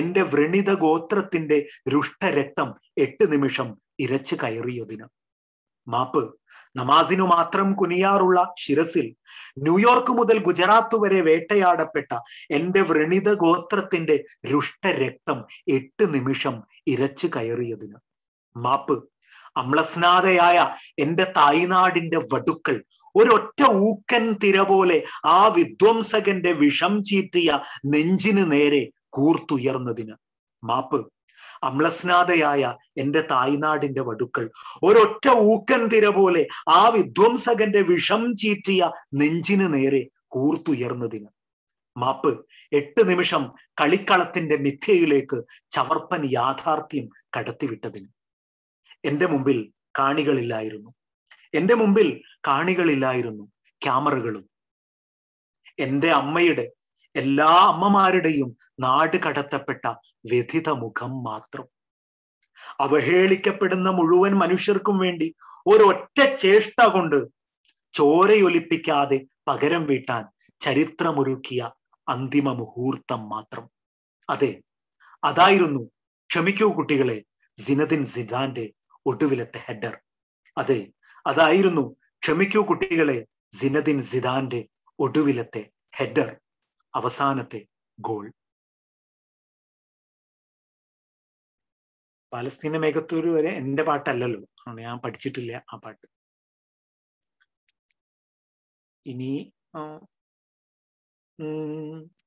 എന്റെ വ്രണിത ഗോത്രത്തിന്റെ രുഷ്ടരക്തം എട്ട് നിമിഷം ഇരച്ചു കയറിയതിന്. മാപ്പ്, നമാസിനു മാത്രം കുനിയാറുള്ള ശിരസിൽ ന്യൂയോർക്ക് മുതൽ ഗുജറാത്ത് വരെ വേട്ടയാടപ്പെട്ട എന്റെ വ്രണിത ഗോത്രത്തിന്റെ രുഷ്ടരക്തം എട്ട് നിമിഷം ഇരച്ചു കയറിയതിന്. മാപ്പ്, അമ്ലസ്നാതയായ എന്റെ തായ്നാടിന്റെ വടുക്കൾ ഒരൊറ്റ ഊക്കൻ തിര പോലെ ആ വിധ്വംസകന്റെ വിഷം ചീറ്റിയ നെഞ്ചിന് നേരെ കൂർത്തുയർന്നതിന്. മാപ്പ്, അമ്ലസ്നാതയായ എന്റെ തായ്നാടിന്റെ വടുക്കൾ ഒരൊറ്റ ഊക്കൻ തിര പോലെ ആ വിധ്വംസകന്റെ വിഷം ചീറ്റിയ നെഞ്ചിന് നേരെ കൂർത്തുയർന്നതിന്. മാപ്പ്, എട്ട് നിമിഷം കളിക്കളത്തിന്റെ മിഥ്യയിലേക്ക് ചവർപ്പൻ യാഥാർത്ഥ്യം കടത്തിവിട്ടതിന് എൻ്റെ മുമ്പിൽ കാണികളില്ലായിരുന്നു, എൻ്റെ മുമ്പിൽ കാണികളില്ലായിരുന്നു ക്യാമറകളും. എൻ്റെ അമ്മയുടെ, എല്ലാ അമ്മമാരുടെയും നാട് കടത്തപ്പെട്ട വ്യഥിത മുഖം മാത്രം. അവഹേളിക്കപ്പെടുന്ന മുഴുവൻ മനുഷ്യർക്കും വേണ്ടി ഒരൊറ്റ ചേഷ്ട കൊണ്ട് ചോരയൊലിപ്പിക്കാതെ പകരം വീട്ടാൻ ചരിത്രമൊരുക്കിയ അന്തിമ മുഹൂർത്തം മാത്രം. അതെ, അതായിരുന്നു, ക്ഷമിക്കൂ കുട്ടികളെ, സിനദിൻ സിദാന്റെ ഒടുവിലത്തെ ഹെഡർ. അതെ, അതായിരുന്നു, ക്ഷമിക്കൂ കുട്ടികളെ, സിനദിൻ സിദാന്റെ ഒടുവിലത്തെ ഹെഡർ, അവസാനത്തെ ഗോൾ. പാലസ്തീന മേഘത്തൂര് വരെ എൻ്റെ പാട്ടല്ലല്ലോ, ഞാൻ പഠിച്ചിട്ടില്ല ആ പാട്ട്. ഇനി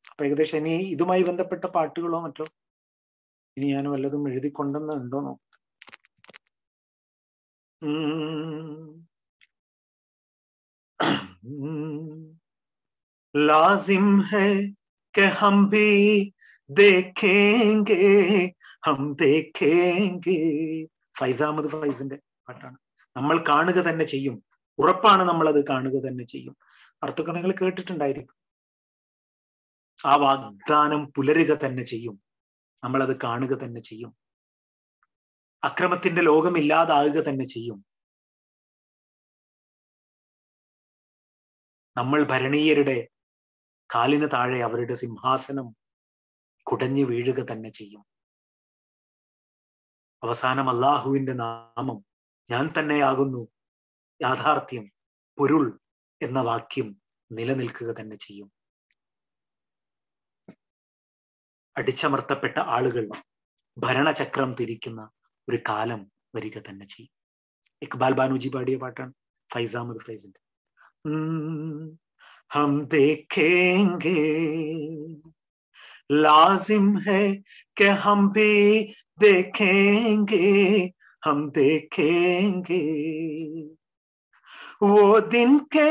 അപ്പൊ ഏകദേശം ഇനി ഇതുമായി ബന്ധപ്പെട്ട പാട്ടുകളോ മറ്റോ ഇനി ഞാൻ വല്ലതും എഴുതിക്കൊണ്ടെന്നുണ്ടോ നോക്ക. लाज़िम है कि हम भी देखेंगे, हम देखेंगे. ഫൈസ് അഹമ്മദ് ഫൈസിന്റെ പാട്ടാണ്. നമ്മൾ കാണുക തന്നെ ചെയ്യും, ഉറപ്പാണ് നമ്മളത് കാണുക തന്നെ ചെയ്യും. അർത്ഥമൊക്കെ നിങ്ങൾ കേട്ടിട്ടുണ്ടായിരിക്കും. ആ വാഗ്ദാനം പുലരുക തന്നെ ചെയ്യും, നമ്മളത് കാണുക തന്നെ ചെയ്യും. അക്രമത്തിന്റെ ലോകം ഇല്ലാതാകുക തന്നെ ചെയ്യും. നമ്മൾ ഭരണീയരുടെ കാലിന് താഴെ അവരുടെ സിംഹാസനം കുടഞ്ഞു വീഴുക തന്നെ ചെയ്യും. അവസാനം അല്ലാഹുവിന്റെ നാമം, ഞാൻ തന്നെയാകുന്നു യാഥാർത്ഥ്യം, പൊരുൾ എന്ന വാക്യം നിലനിൽക്കുക തന്നെ ചെയ്യും. അടിച്ചമർത്തപ്പെട്ട ആളുകൾ ഭരണചക്രം തിരിക്കുന്ന ഒരു കാലം വരിക തന്നെ ചെയ്യും. ഇക്ബാൽ ബാനുജി പാടിയ പാട്ടാണ്, ഫൈസ് അഹമ്മദ് ഫൈസിന്റെ. ഹം ദേഖേംഗേ ലാസിം ഹൈ കെ ഹം ഭീ ദേഖേംഗേ, ഹം ദേഖേംഗേ वो दिन के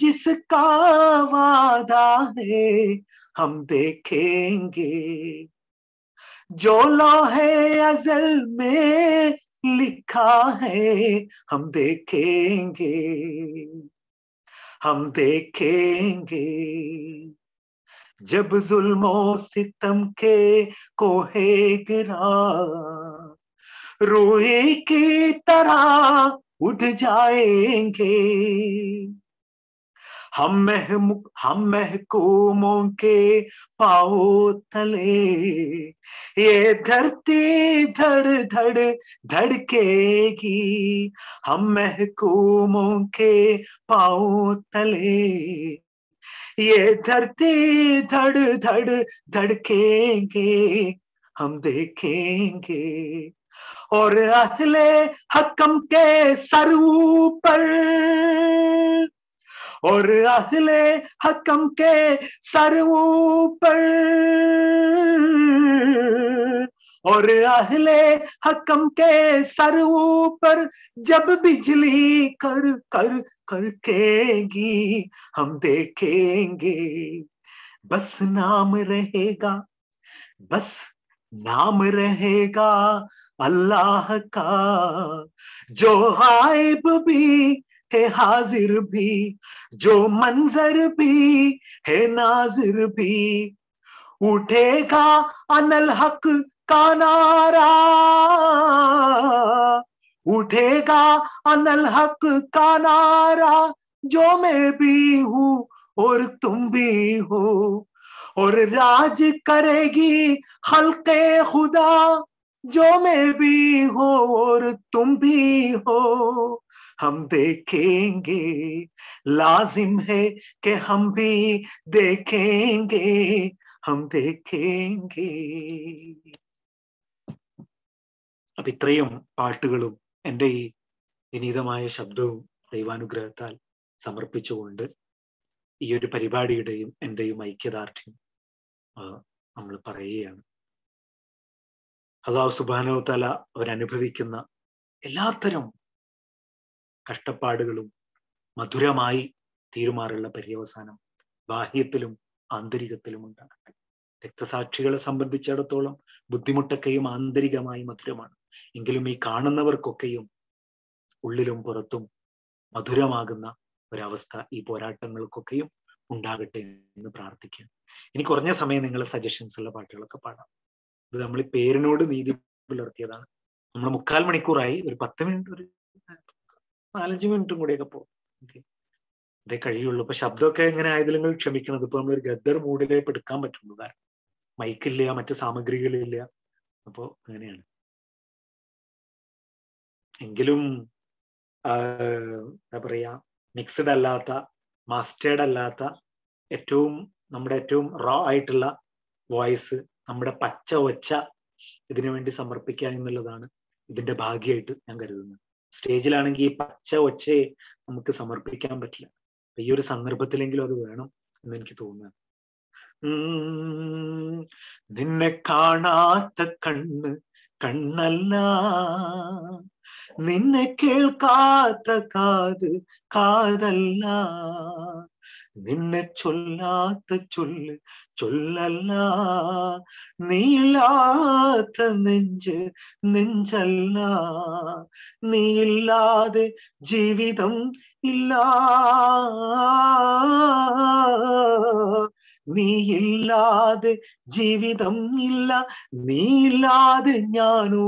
जिसका वादा है, हम देखेंगे जो लौहे अज़ल में लिखा है, हम देखेंगे, हम देखेंगे जब जुल्मो सितम के कोहे गिरा रूए की तरह उठ जाएंगे. हम महम हम महकूमों के पाओ तले ये धरती धड़ धड़ धड़केगी. हम महकूमों के पाओ तले ये धरती धड़ धड़ धड़केंगे. हम देखेंगे और अहले हकम के सर ऊपर, और अहले हकम के सर ऊपर, और अहले हकम के सर ऊपर जब बिजली कर कर करकेगी. हम देखेंगे बस नाम रहेगा, बस नाम रहेगा अल्लाह का जो गायब भी है हाजिर भी, जो मंजर भी है नाजिर भी. उठेगा अनल हक का नारा, उठेगा अनल हक का नारा जो मैं भी हूँ और तुम भी हो. और राज करेगी खल्के खुदा जो मैं भी हो और तुम भी हो. हम देखेंगे लाजिम है कि हम भी देखेंगे, हम देखेंगे. അപ്പൊ ഇത്രയും പാട്ടുകളും എൻ്റെ ഈ വിനീതമായ ശബ്ദവും ദൈവാനുഗ്രഹത്താൽ സമർപ്പിച്ചുകൊണ്ട് ഈ ഒരു പരിപാടിയുടെയും എൻ്റെയും ഐക്യദാർഢ്യം നമ്മൾ പറയുകയാണ്. അല്ലാഹു സുബ്ഹാനഹു തആല അവരനുഭവിക്കുന്ന എല്ലാത്തരം കഷ്ടപ്പാടുകളും മധുരമായി തീരുമാറുള്ള പര്യവസാനം ബാഹ്യത്തിലും ആന്തരികത്തിലും ഉണ്ടാകട്ടെ. രക്തസാക്ഷികളെ സംബന്ധിച്ചിടത്തോളം ബുദ്ധിമുട്ടൊക്കെയും ആന്തരികമായി മധുരമാണ്. എങ്കിലും ഈ കാണുന്നവർക്കൊക്കെയും ഉള്ളിലും പുറത്തും മധുരമാകുന്ന ഒരവസ്ഥ ഈ പോരാട്ടങ്ങൾക്കൊക്കെയും ഉണ്ടാകട്ടെ എന്ന് പ്രാർത്ഥിക്കുകയാണ്. ഇനി കുറഞ്ഞ സമയം നിങ്ങൾ സജഷൻസ് ഉള്ള പാട്ടുകളൊക്കെ പാടാം. ഇത് നമ്മൾ ഈ പേരിനോട് നീതി പുലർത്തിയതാണ്. നമ്മൾ മുക്കാൽ മണിക്കൂറായി, ഒരു പത്ത് മിനിറ്റ് ഒരു നാലഞ്ച് മിനിറ്റും കൂടിയൊക്കെ പോകും, അതേ കഴിയുള്ളൂ. ഇപ്പൊ ശബ്ദമൊക്കെ എങ്ങനെ ആയതിലും നിങ്ങൾ ക്ഷമിക്കണം. ഇപ്പൊ നമ്മളൊരു ഗദ്ദർ മൂഡിലേക്ക് എടുക്കാൻ പറ്റുള്ളൂ, കാരണം മൈക്കില്ല, മറ്റു സാമഗ്രികളില്ല. അപ്പോ അങ്ങനെയാണ്. എങ്കിലും എന്താ പറയാ, മിക്സഡ് അല്ലാത്ത, മാസ്റ്റേർഡ് അല്ലാത്ത, ഏറ്റവും നമ്മുടെ ഏറ്റവും റോ ആയിട്ടുള്ള വോയിസ്, നമ്മുടെ പച്ച ഒച്ച ഇതിനു വേണ്ടി സമർപ്പിക്കുക എന്നുള്ളതാണ് ഇതിന്റെ ഭാഗ്യമായിട്ട് ഞാൻ കരുതുന്നത്. സ്റ്റേജിലാണെങ്കിൽ ഈ പച്ച ഒച്ചയെ നമുക്ക് സമർപ്പിക്കാൻ പറ്റില്ല. ഈ ഒരു സന്ദർഭത്തിലെങ്കിലും അത് വേണം എന്ന് എനിക്ക് തോന്നുന്നു. നിന്നെ കാണാത്ത കണ്ണ് കണ്ണല്ല, നിന്നെ കേൾക്കാത്ത കാത് കാതല്ല, നിന്നെ ചൊല്ലാത്ത ചൊല്ല് ചൊല്ലല്ല, നീയില്ലാത്ത നെഞ്ച് നെഞ്ചല്ല, നീയില്ലാതെ ജീവിതം ഇല്ല, നീയില്ലാതെ ജീവിതം ഇല്ല, നീയില്ലാതെ ഞാനോ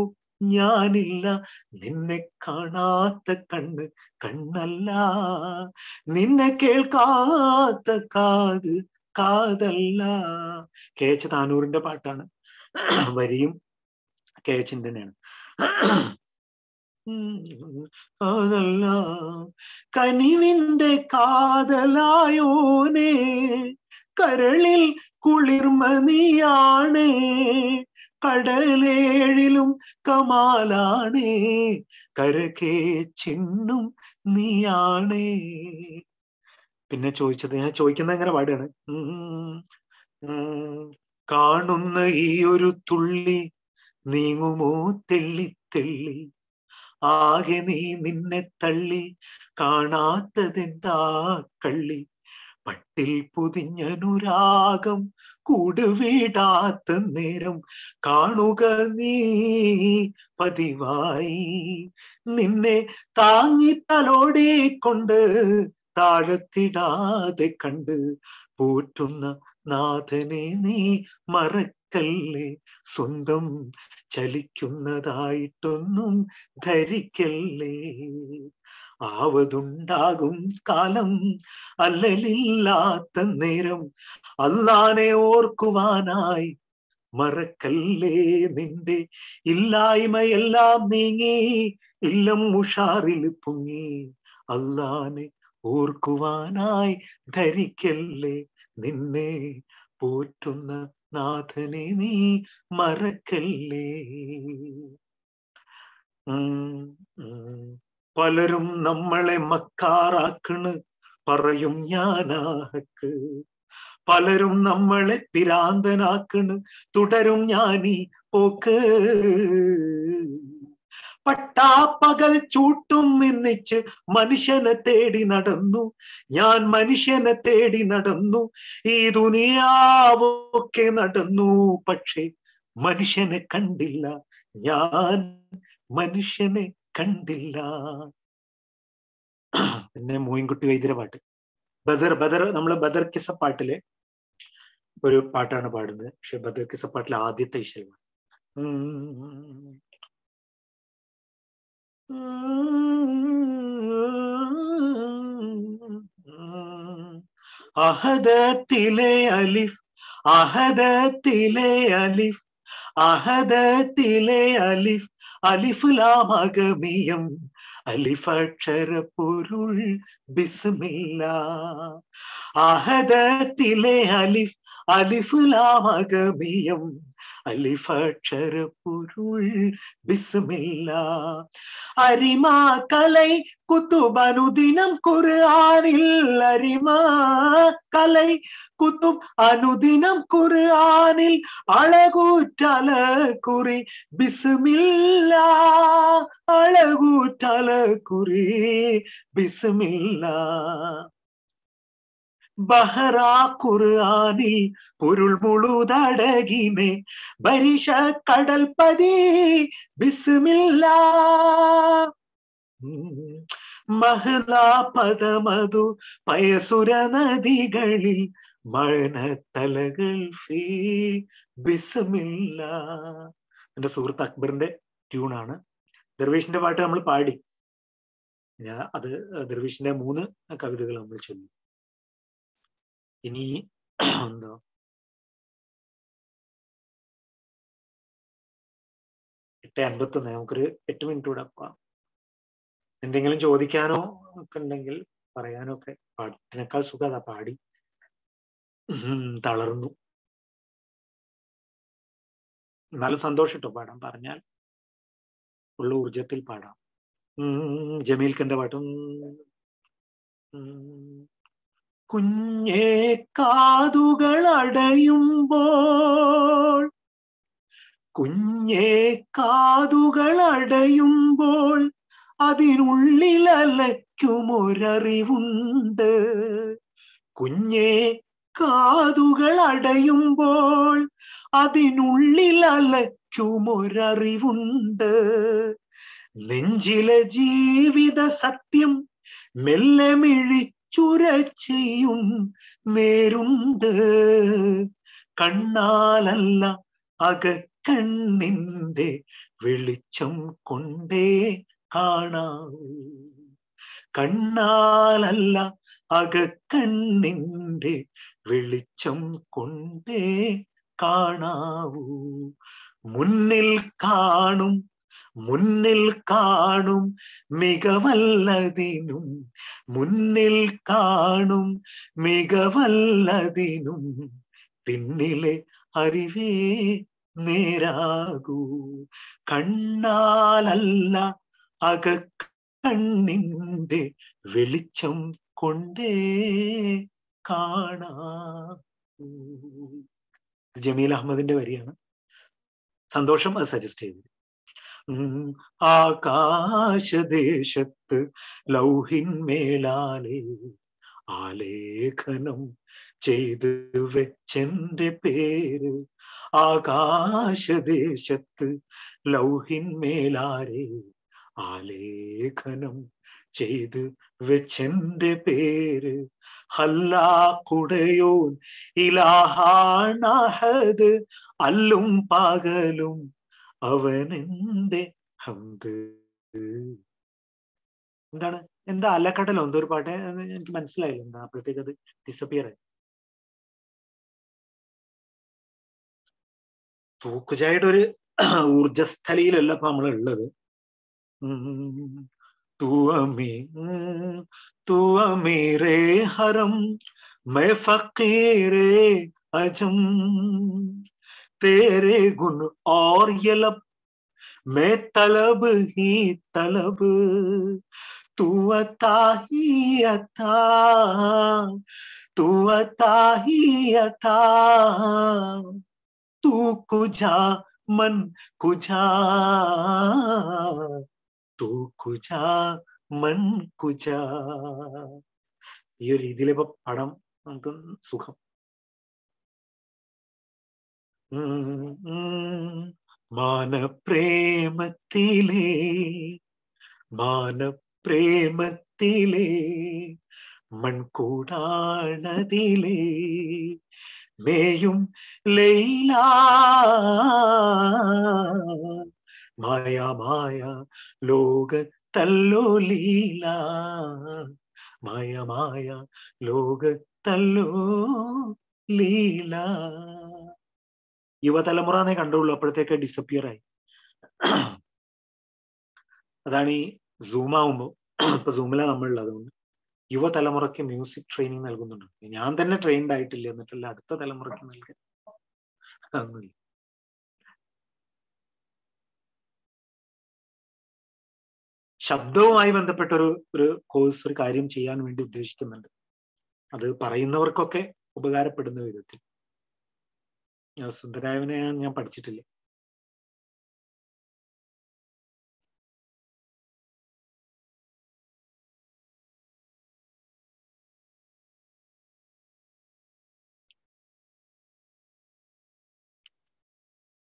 ഞാനില്ല, നിന്നെ കാണാത്ത കണ്ണ് കണ്ണല്ല, നിന്നെ കേൾക്കാത്ത കാത് കാതല്ല. കെ എച്ച് താനൂറിന്റെ പാട്ടാണ്, വരിയും കെ എച്ച് തന്നെയാണ്. കാതല്ല കനിവിന്റെ കാതലായോനേ, കരളിൽ കുളിർമ നീയാണേ, കടലേഴിലും കമാലാണേ, കരകേ ചിന്നും നീയാണേ. പിന്നെ ചോദിച്ചത്, ഞാൻ ചോദിക്കുന്നത് എങ്ങനെ പാടുകയാണ്, കാണുന്ന ഈ ഒരു തുള്ളി നീങ്ങുമോ തെള്ളി തെള്ളി, ആകെ നീ നിന്നെ തള്ളി, കാണാത്തതെന്താ കള്ളി, പട്ടിൽ പൊതിഞ്ഞനുരാഗം കൂടുവിടാത്ത നേരം, കാണുക നീ പതിവായി, നിന്നെ താങ്ങി തലോടിക്കൊണ്ട് താഴത്തിടാതെ കണ്ട് പോറ്റുന്ന നാഥനെ നീ മറക്കല്ലേ, സ്വന്തം ചലിക്കുന്നതായിട്ടൊന്നും ധരിക്കല്ലേ, ആവതുണ്ടാകും കാലം അല്ലലില്ലാത്ത നേരം, അല്ലാനെ ഓർക്കുവാനായി മറക്കല്ലേ, നിന്റെ ഇല്ലായ്മയെല്ലാം നീങ്ങി ഇല്ലം ഉഷാറിൽ പൊങ്ങി, അല്ലാനെ ഓർക്കുവാനായി ധരിക്കല്ലേ, നിന്നെ പോറ്റുന്ന നാഥനെ നീ മറക്കല്ലേ. പലരും നമ്മളെ മക്കാറാക്കണ് പറയും ഞാനാക്ക്, പലരും നമ്മളെ പിരാന്തനാക്കണ് തുടരും ഞാനീ പോക്ക്, പട്ടാപ്പകൽ ചൂട്ടും മിന്നിച്ച് മനുഷ്യനെ തേടി നടന്നു ഞാൻ, മനുഷ്യനെ തേടി നടന്നു ഈ ദുനിയാവൊക്കെ നടന്നു, പക്ഷെ മനുഷ്യനെ കണ്ടില്ല, ഞാൻ മനുഷ്യനെ കണ്ടില്ല. പിന്നെ മോയിൻകുട്ടി വൈദ്യര പാട്ട്, ബദർ ബദർ നമ്മള് ബദർ കിസ പാട്ടിലെ ഒരു പാട്ടാണ് പാടുന്നത്. പക്ഷെ ബദർ കിസ പാട്ടിലെ ആദ്യത്തെ ഇശലാണ്. അഹദത്തിലെ അലിഫ് അഹദത്തിലെ അലിഫ് അഹദത്തിലെ അലിഫ് അലിഫ് ലാമഗമിയം അലിഫക്ഷര പൊരുൾ ബിസ്മില്ല, അഹദത്തിലെ അലിഫ് അലിഫ് ലാമഗമിയം അലിഫക്ഷര പൊരുൾ ബിസ്മില്ല, അരിമാ കലൈ കുത്തുബനുദിനം ഖുർആനിൽ, അരിമാ കലൈ കുത്തുബ് അനുദിനം ഖുർആനിൽ, അളകൂറ്റല കുറി ബിസ്മില്ല, അളകൂറ്റല കുറി ബിസ്മില്ല. ബഹ്റാ ഖുർആനി പൊരുൾ മുഴുതടകിമേ ബരിഷ കടൽപതി ബിസ്മില്ലാ മഹ്ലാ പദമതു പയസുര നദികളിൽ മഴനത്തലകൾ ഫീ ബിസ്മില്ലാ. എന്റെ സുഹൃത്ത് അക്ബറിന്റെ ട്യൂണാണ്. ദർവേഷിന്റെ പാട്ട് നമ്മൾ പാടി, ഞാൻ അത് ദർവേഷിന്റെ മൂന്ന് കവിതകൾ നമ്മൾ ചൊല്ലി. ഇനി എന്തോ എട്ട് അൻപത്തൊന്ന്, നമുക്കൊരു എട്ട് മിനിറ്റ് കൂടെ പോവാം. എന്തെങ്കിലും ചോദിക്കാനോ ഒക്കെ ഉണ്ടെങ്കിൽ പറയാനോ ഒക്കെ. പാട്ടിനേക്കാൾ സുഖം അതാ പാടി തളർന്നു. എന്നാലും സന്തോഷിട്ടോ പാടാം, പറഞ്ഞാൽ ഉള്ള ഊർജത്തിൽ പാടാം. ജമീൽക്കന്റെ പാട്ടും. കുഞ്ഞേ കാതുകൾ അടയുമ്പോൾ കുഞ്ഞേ കാതുകൾ അടയുമ്പോൾ അതിനുള്ളിൽ അലയ്ക്കുമൊരറിവുണ്ട്. കുഞ്ഞേ കാതുകൾ അടയുമ്പോൾ അതിനുള്ളിൽ അലയ്ക്കുമൊരറിവുണ്ട്. നെഞ്ചിലെ ജീവിത സത്യം മെല്ലെ മിഴിച്ചുരച്ചയും നേരുണ്ട്. കണ്ണാലല്ല അകക്കണ്ണിന്റെ വെളിച്ചം കൊണ്ടേ കാണാവൂ. കണ്ണാലല്ല അകക്കണ്ണിന്റെ വെളിച്ചം കൊണ്ടേ കാണാവൂ. മുന്നിൽ കാണും മുന്നിൽ കാണും മികവല്ലതിനും മുന്നിൽ കാണും മികവല്ലതിനും പിന്നിലെ അറിവേ നേരാകൂ. കണ്ണാലല്ല അകക്കണ്ണിന്റെ വെളിച്ചം കൊണ്ടേ കാണാകൂ. ജമീൽ അഹമ്മദിന്റെ വരിയാണ്. സന്തോഷം അത് സജസ്റ്റ് ചെയ്തത്. ആകാശദേശത്ത് ലൗഹിന്മേലാലേ ആലേഖനം ചെയ്ത് വെച്ചെന്റെ പേര്. ആകാശദേശത്ത് ലൗഹിന്മേലാലേ ആലേഖനം ചെയ്ത് വെച്ചെന്റെ പേര്. ഹല്ലാ കുടയോൻ ഇലാഹാണഹദ് അല്ലും പകലും അവനെന്റെ ഹംദ്. എന്താണ് എന്താ അലക്കടലോ എന്തോ ഒരു പാട്ട് എനിക്ക് മനസ്സിലായില്ല, എന്താ അപ്പോഴത്തേക്ക് അത് ഡിസപ്പിയർ ആയി. തൂക്കുചായിട്ടൊരു ഊർജസ്ഥലയിലല്ല ഇപ്പൊ നമ്മളുള്ളത്. തൂവമീ തൂവമീരേ ഹരം മൈ ഫക്കീരേ അജം തേരെ ഗുൺ ഓർ യ ലബ് മേ തലബ് ഹി തലബ്. തൂ അതാ ഹി അതാ തൂ അതാ ഹി അതാ തൂ കുജാ മൻ കുജാ തൂ കുജാ മൻ കുജാ. ഈ ഒരു രീതിയിലിപ്പോ പടം നമുക്ക് സുഖം. മാനപ്രേമത്തിലേ മാനപ്രേമത്തിലേ മൺകൂടാണതിലേ മേയും ലൈല മായ മായ ലോകത്തല്ലോ ലീല മായ മായ ലോകത്തല്ലോ ലീല. യുവതലമുറന്നേ കണ്ടുള്ളൂ, അപ്പോഴത്തേക്ക് ഡിസപ്പിയർ ആയി. അതാണ് ഈ സൂമാവുമ്പോ, ഇപ്പൊ സൂമിലാണ് നമ്മളുള്ളത്. അതുകൊണ്ട് യുവതലമുറയ്ക്ക് മ്യൂസിക് ട്രെയിനിങ് നൽകുന്നുണ്ട്. ഞാൻ തന്നെ ട്രെയിൻഡ് ആയിട്ടില്ല, എന്നിട്ടല്ല അടുത്ത തലമുറയ്ക്ക് നൽകാൻ. അതൊന്നുമില്ല. ശബ്ദവുമായി ബന്ധപ്പെട്ട ഒരു ഒരു കോഴ്സ് ഒരു കാര്യം ചെയ്യാൻ വേണ്ടി ഉദ്ദേശിക്കുന്നുണ്ട്. അത് പറയുന്നവർക്കൊക്കെ ഉപകാരപ്പെടുന്ന വിധത്തിൽ. സുന്ദരായവനെ ഞാൻ പഠിച്ചിട്ടില്ല.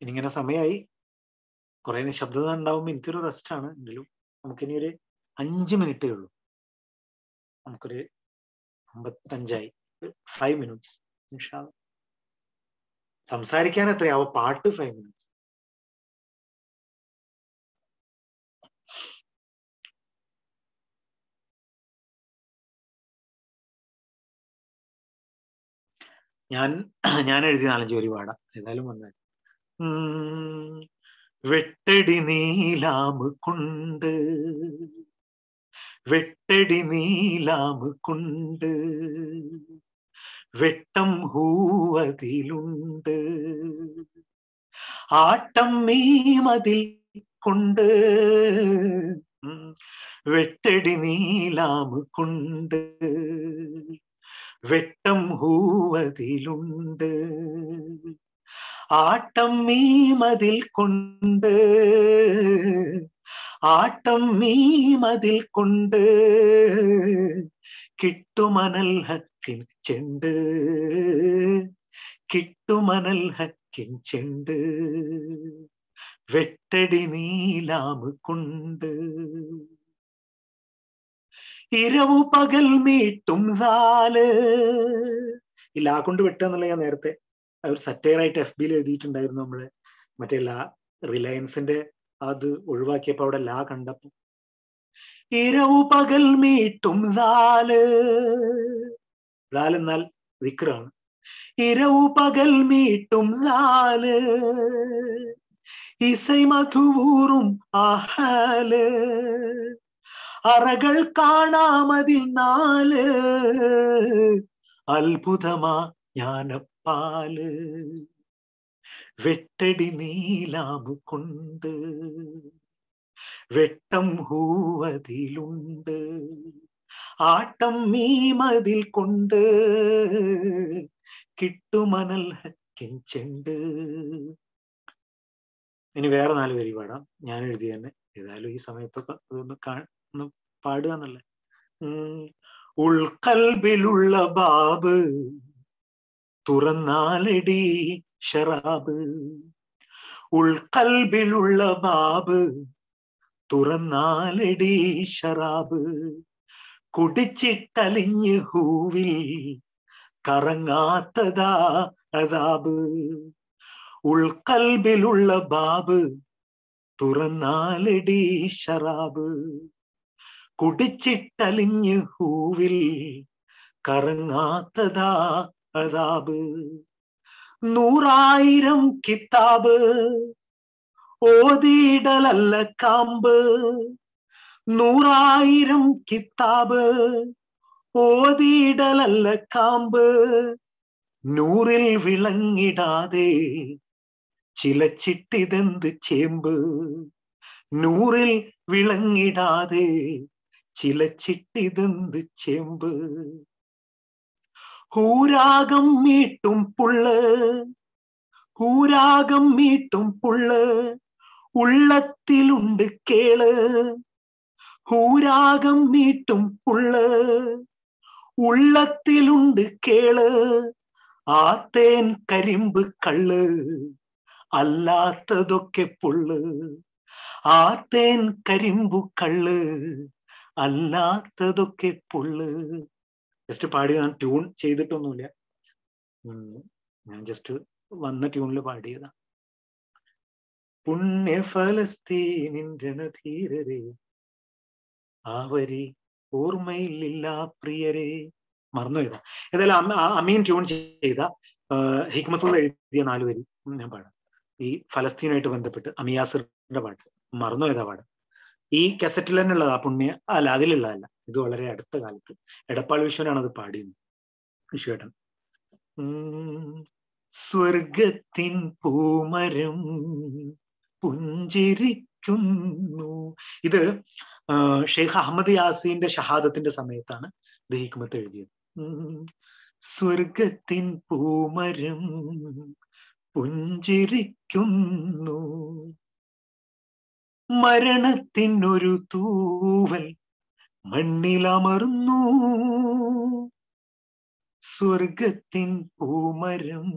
ഇനിങ്ങനെ സമയമായി, കുറെ നിശബ്ദത ഉണ്ടാവുമ്പോൾ എനിക്കൊരു റെസ്റ്റ് ആണ്. എങ്കിലും നമുക്കിനി ഒരു അഞ്ച് മിനിറ്റേ ഉള്ളൂ. നമുക്കൊരു അമ്പത്തഞ്ചായി, ഫൈവ് മിനിറ്റ്സ് സംസാരിക്കാൻ എത്രയാവും പാട്ട്, ഫൈവ് മിനിറ്റ്സ്. ഞാൻ ഞാൻ എഴുതി നാലഞ്ച് വരി പാടാം, ഏതായാലും വന്നാൽ. വെട്ടടി നീലാമ് കൊണ്ട്, വെട്ടടി നീലാമ് കൊണ്ട്, വെട്ടം ഹൂവതിലുണ്ട്, ആട്ടം നീ മതിൽ കൊണ്ട്, വെട്ടടി നീലാമ് കൊണ്ട്, വെട്ടം ഹൂവതിലുണ്ട്, ആട്ടം മീ മതിൽ കൊണ്ട്, ആട്ടം മീ മതിൽ കൊണ്ട്, കിട്ടുമനൽ ഹക്കിൻ ചെണ്ട്, കിട്ടുമനൽ ഹക്കിൻ ചെണ്ട്, വെട്ടടി നീലാമ് കൊണ്ട്. ഇരവു പകൽ മീട്ടും സാല്, ഈ ലാ കൊണ്ട് വെട്ടുക എന്നുള്ള ഞാൻ നേരത്തെ ഒരു സറ്റയറായിട്ട് എഫ് ബിയിൽ എഴുതിയിട്ടുണ്ടായിരുന്നു. നമ്മള് മറ്റേ ലാ റിലയൻസിന്റെ അത് ഒഴിവാക്കിയപ്പോ അവിടെ ലാ കണ്ടപ്പോ ഇരവു പകൽ മീട്ടും സാല്, സാലെന്നാൽ വിക്രാണ്. ഇരവു പകൽ മീട്ടും സാല്, ഇസൈ മധുവൂറും ആഹാല്, അറകൾ കാണാമതിൽ നാല്, അത്ഭുതമാ ജ്ഞാനപ്പാല്, വെട്ടടി നീലാമ് കൊണ്ട്, വെട്ടം ഹൂവതിലുണ്ട്, ആട്ടം മീ മതിൽ കൊണ്ട്, കിട്ടുമനൽ ഹക്കിൻ ചെണ്ട്. ഇനി വേറെ നാല് വരി പാടാം, ഞാൻ എഴുതി തന്നെ, ഏതായാലും ഈ സമയത്തൊക്കെ അതൊന്ന് കാ പാടുക എന്നല്ലേ. ഉൾക്കൽബിലുള്ള ബാബ് തുറന്നാലടി ഷറാബ്, ഉൾക്കൽബിലുള്ള ബാബ് തുറന്നാലടി ഷറാബ്, കുടിച്ചിട്ടലിഞ്ഞ് ഹൂവിൽ കറങ്ങാത്തതാ അതാബ്, ഉൾക്കൽബിലുള്ള ബാബ് തുറന്നാലടി ഷറാബ്, കുടിച്ചിട്ടലിഞ്ഞ് ഹൂവിൽ കറങ്ങാത്തതാ അതാബ്, നൂറായിരം കിതാബ് ഓതിയിടലല്ല കാമ്പ്, നൂറായിരം കിതാബ് ഓതിയിടലല്ല കാമ്പ്, നൂറിൽ വിളങ്ങിടാതെ ചിലച്ചിട്ടിതെന്ത് ചേമ്പ്, നൂറിൽ വിളങ്ങിടാതെ ചിലച്ചിട്ടിതെന്ത് ചേമ്പ്, ഹൂരാഗം മീട്ടും പുള്ള്, ഹൂരാഗം മീട്ടും പുള്ള്, ഉള്ളത്തിലുണ്ട് കേള്, ഹൂരാഗം മീട്ടും പുള്ള്, ഉള്ളത്തിലുണ്ട് കേള്, ആത്തേൻ കരിമ്പ് കള്ള്, അല്ലാത്തതൊക്കെ പുള്ള്, ആത്തേൻ കരിമ്പു കള്ള്, അല്ലാത്തതൊക്കെ പുള്ള്. ജസ്റ്റ് പാടിയതാണ്, ട്യൂൺ ചെയ്തിട്ടൊന്നുമില്ല, ഞാൻ ജസ്റ്റ് വന്ന ട്യൂണിൽ പാടിയതാ. പുണ്യ ഫലസ്തീനിൻ രണധീരരെ, ആവരി ഓർമ്മയിലില്ല പ്രിയരെ, മറന്നു പോയതാ. ഏതായാലും അമീൻ ട്യൂൺ ചെയ്ത ഹിക്മത്തുള്ള എഴുതിയ നാല് വരി ഞാൻ പാടാം, ഈ ഫലസ്തീനായിട്ട് ബന്ധപ്പെട്ട് അമിയാസിറിന്റെ പാട്ട്, മറന്നു പോയതാ പാടാം. ഈ കസറ്റിൽ തന്നെ ഉള്ളതാ, പുണ്യ അല്ല അതിലുള്ളതല്ല, ഇത് വളരെ അടുത്ത കാലത്ത് എടപ്പാൾ വിശ്വനാണ് അത് പാടിയത്, വിശ്വേട്ടൻ. സ്വർഗത്തിൻ പൂമരം പുഞ്ചിരിക്കുന്നു, ഇത് ഷെയ്ഖ് അഹമ്മദ് യാസീന്റെ ഷഹാദത്തിന്റെ സമയത്താണ് ഇത് ഹിക്മത്ത് എഴുതിയത്. സ്വർഗത്തിൻ പൂമരം പുഞ്ചിരിക്കുന്നു, മരണത്തിനൊരു തൂവൽ മണ്ണിലമർന്നു, സ്വർഗത്തിൻ പൂമരം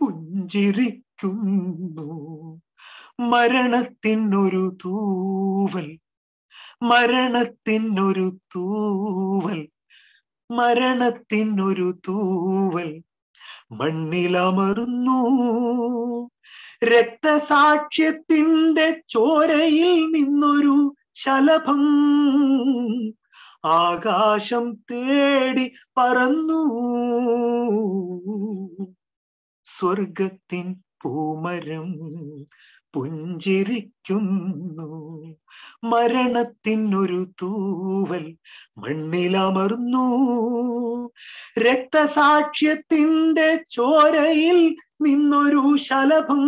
പുഞ്ചിരിക്കുന്നു, ുന്നു മരണത്തിനൊരു തൂവൽ മരണത്തിനൊരു തൂവൽ മരണത്തിനൊരു തൂവൽ മണ്ണിലമർന്നു രക്തസാക്ഷ്യത്തിൻ്റെ ചോരയിൽ നിന്നൊരു ശലഭം ആകാശം തേടി പറന്നു. സ്വർഗത്തിൻ പൂമരം പുഞ്ചിരിക്കുന്നു, മരണത്തിനൊരു തൂവൽ മണ്ണിലമർന്നു, രക്തസാക്ഷ്യത്തിൻ്റെ ചോരയിൽ നിന്നൊരു ശലഭം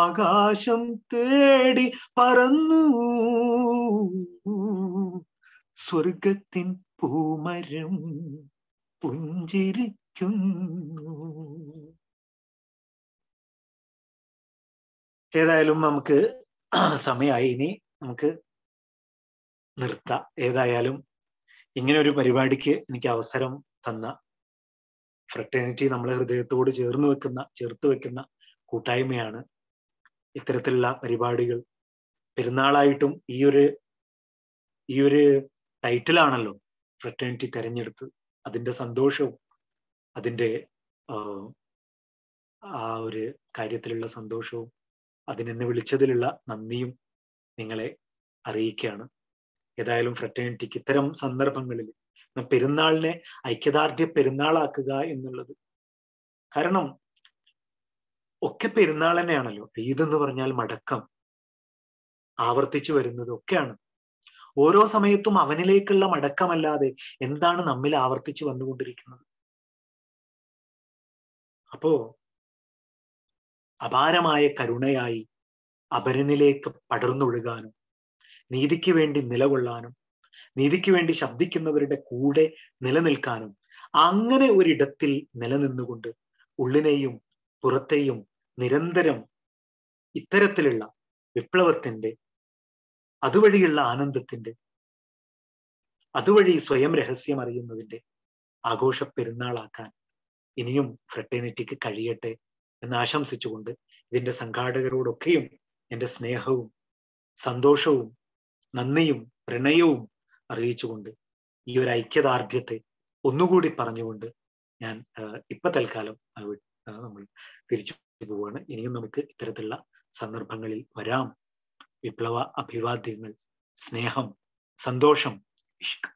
ആകാശം തേടി പറന്നു. സ്വർഗത്തിൻ പൂമരം പുഞ്ചിരിക്കുന്നു. ഏതായാലും നമുക്ക് സമയമായി, ഇനി നമുക്ക് നിർത്താം. ഏതായാലും ഇങ്ങനെ ഒരു പരിപാടിക്ക് എനിക്ക് അവസരം തന്ന ഫ്രട്ടേണിറ്റി, നമ്മളെ ഹൃദയത്തോട് ചേർന്ന് വെക്കുന്ന ചേർത്ത് വെക്കുന്ന കൂട്ടായ്മയാണ് ഇത്തരത്തിലുള്ള പരിപാടികൾ. പെരുന്നാളായിട്ടും ഈ ഒരു ഈ ഒരു ടൈറ്റിലാണല്ലോ ഫ്രട്ടേണിറ്റി തെരഞ്ഞെടുത്ത്, അതിൻ്റെ സന്തോഷവും അതിൻ്റെ ആ ഒരു കാര്യത്തിലുള്ള സന്തോഷവും അതിനെന്നെ വിളിച്ചതിലുള്ള നന്ദിയും നിങ്ങളെ അറിയിക്കുകയാണ്. ഏതായാലും ഫ്രട്ടേണിറ്റിക്ക് ഇത്തരം സന്ദർഭങ്ങളിൽ പെരുന്നാളിനെ ഐക്യദാർഢ്യ പെരുന്നാളാക്കുക എന്നുള്ളത്, കാരണം ഒക്കെ പെരുന്നാൾ തന്നെയാണല്ലോ. ഈദെന്ന് പറഞ്ഞാൽ മടക്കം, ആവർത്തിച്ചു വരുന്നത് ഒക്കെയാണ്. ഓരോ സമയത്തും അവനിലേക്കുള്ള മടക്കമല്ലാതെ എന്താണ് നമ്മിൽ ആവർത്തിച്ചു വന്നുകൊണ്ടിരിക്കുന്നത്? അപ്പോ അപാരമായ കരുണയായി അപരനിലേക്ക് പടർന്നൊഴുകാനും നീതിക്ക് വേണ്ടി നിലകൊള്ളാനും നീതിക്ക് വേണ്ടി ശബ്ദിക്കുന്നവരുടെ കൂടെ നിലനിൽക്കാനും, അങ്ങനെ ഒരിടത്തിൽ നിലനിന്നുകൊണ്ട് ഉള്ളിനെയും പുറത്തെയും നിരന്തരം ഇത്തരത്തിലുള്ള വിപ്ലവത്തിൻ്റെ, അതുവഴിയുള്ള ആനന്ദത്തിൻ്റെ, അതുവഴി സ്വയം രഹസ്യം അറിയുന്നതിൻ്റെ ആഘോഷ പെരുന്നാളാക്കാൻ ഇനിയും ഫ്രട്ടേണിറ്റിക്ക് കഴിയട്ടെ എന്ന് ആശംസിച്ചുകൊണ്ട് ഇതിൻ്റെ സംഘാടകരോടൊക്കെയും എൻ്റെ സ്നേഹവും സന്തോഷവും നന്ദിയും പ്രണയവും അറിയിച്ചുകൊണ്ട് ഈ ഒരു ഐക്യദാർഢ്യത്തെ ഒന്നുകൂടി പറഞ്ഞുകൊണ്ട് ഞാൻ ഇപ്പൊ തൽക്കാലം നമ്മൾ തിരിച്ചു പോവുകയാണ്. ഇനിയും നമുക്ക് ഇത്തരത്തിലുള്ള സന്ദർഭങ്ങളിൽ വരാം. വിപ്ലവ അഭിവാദ്യങ്ങൾ, സ്നേഹം, സന്തോഷം, ഇഷ്ക്.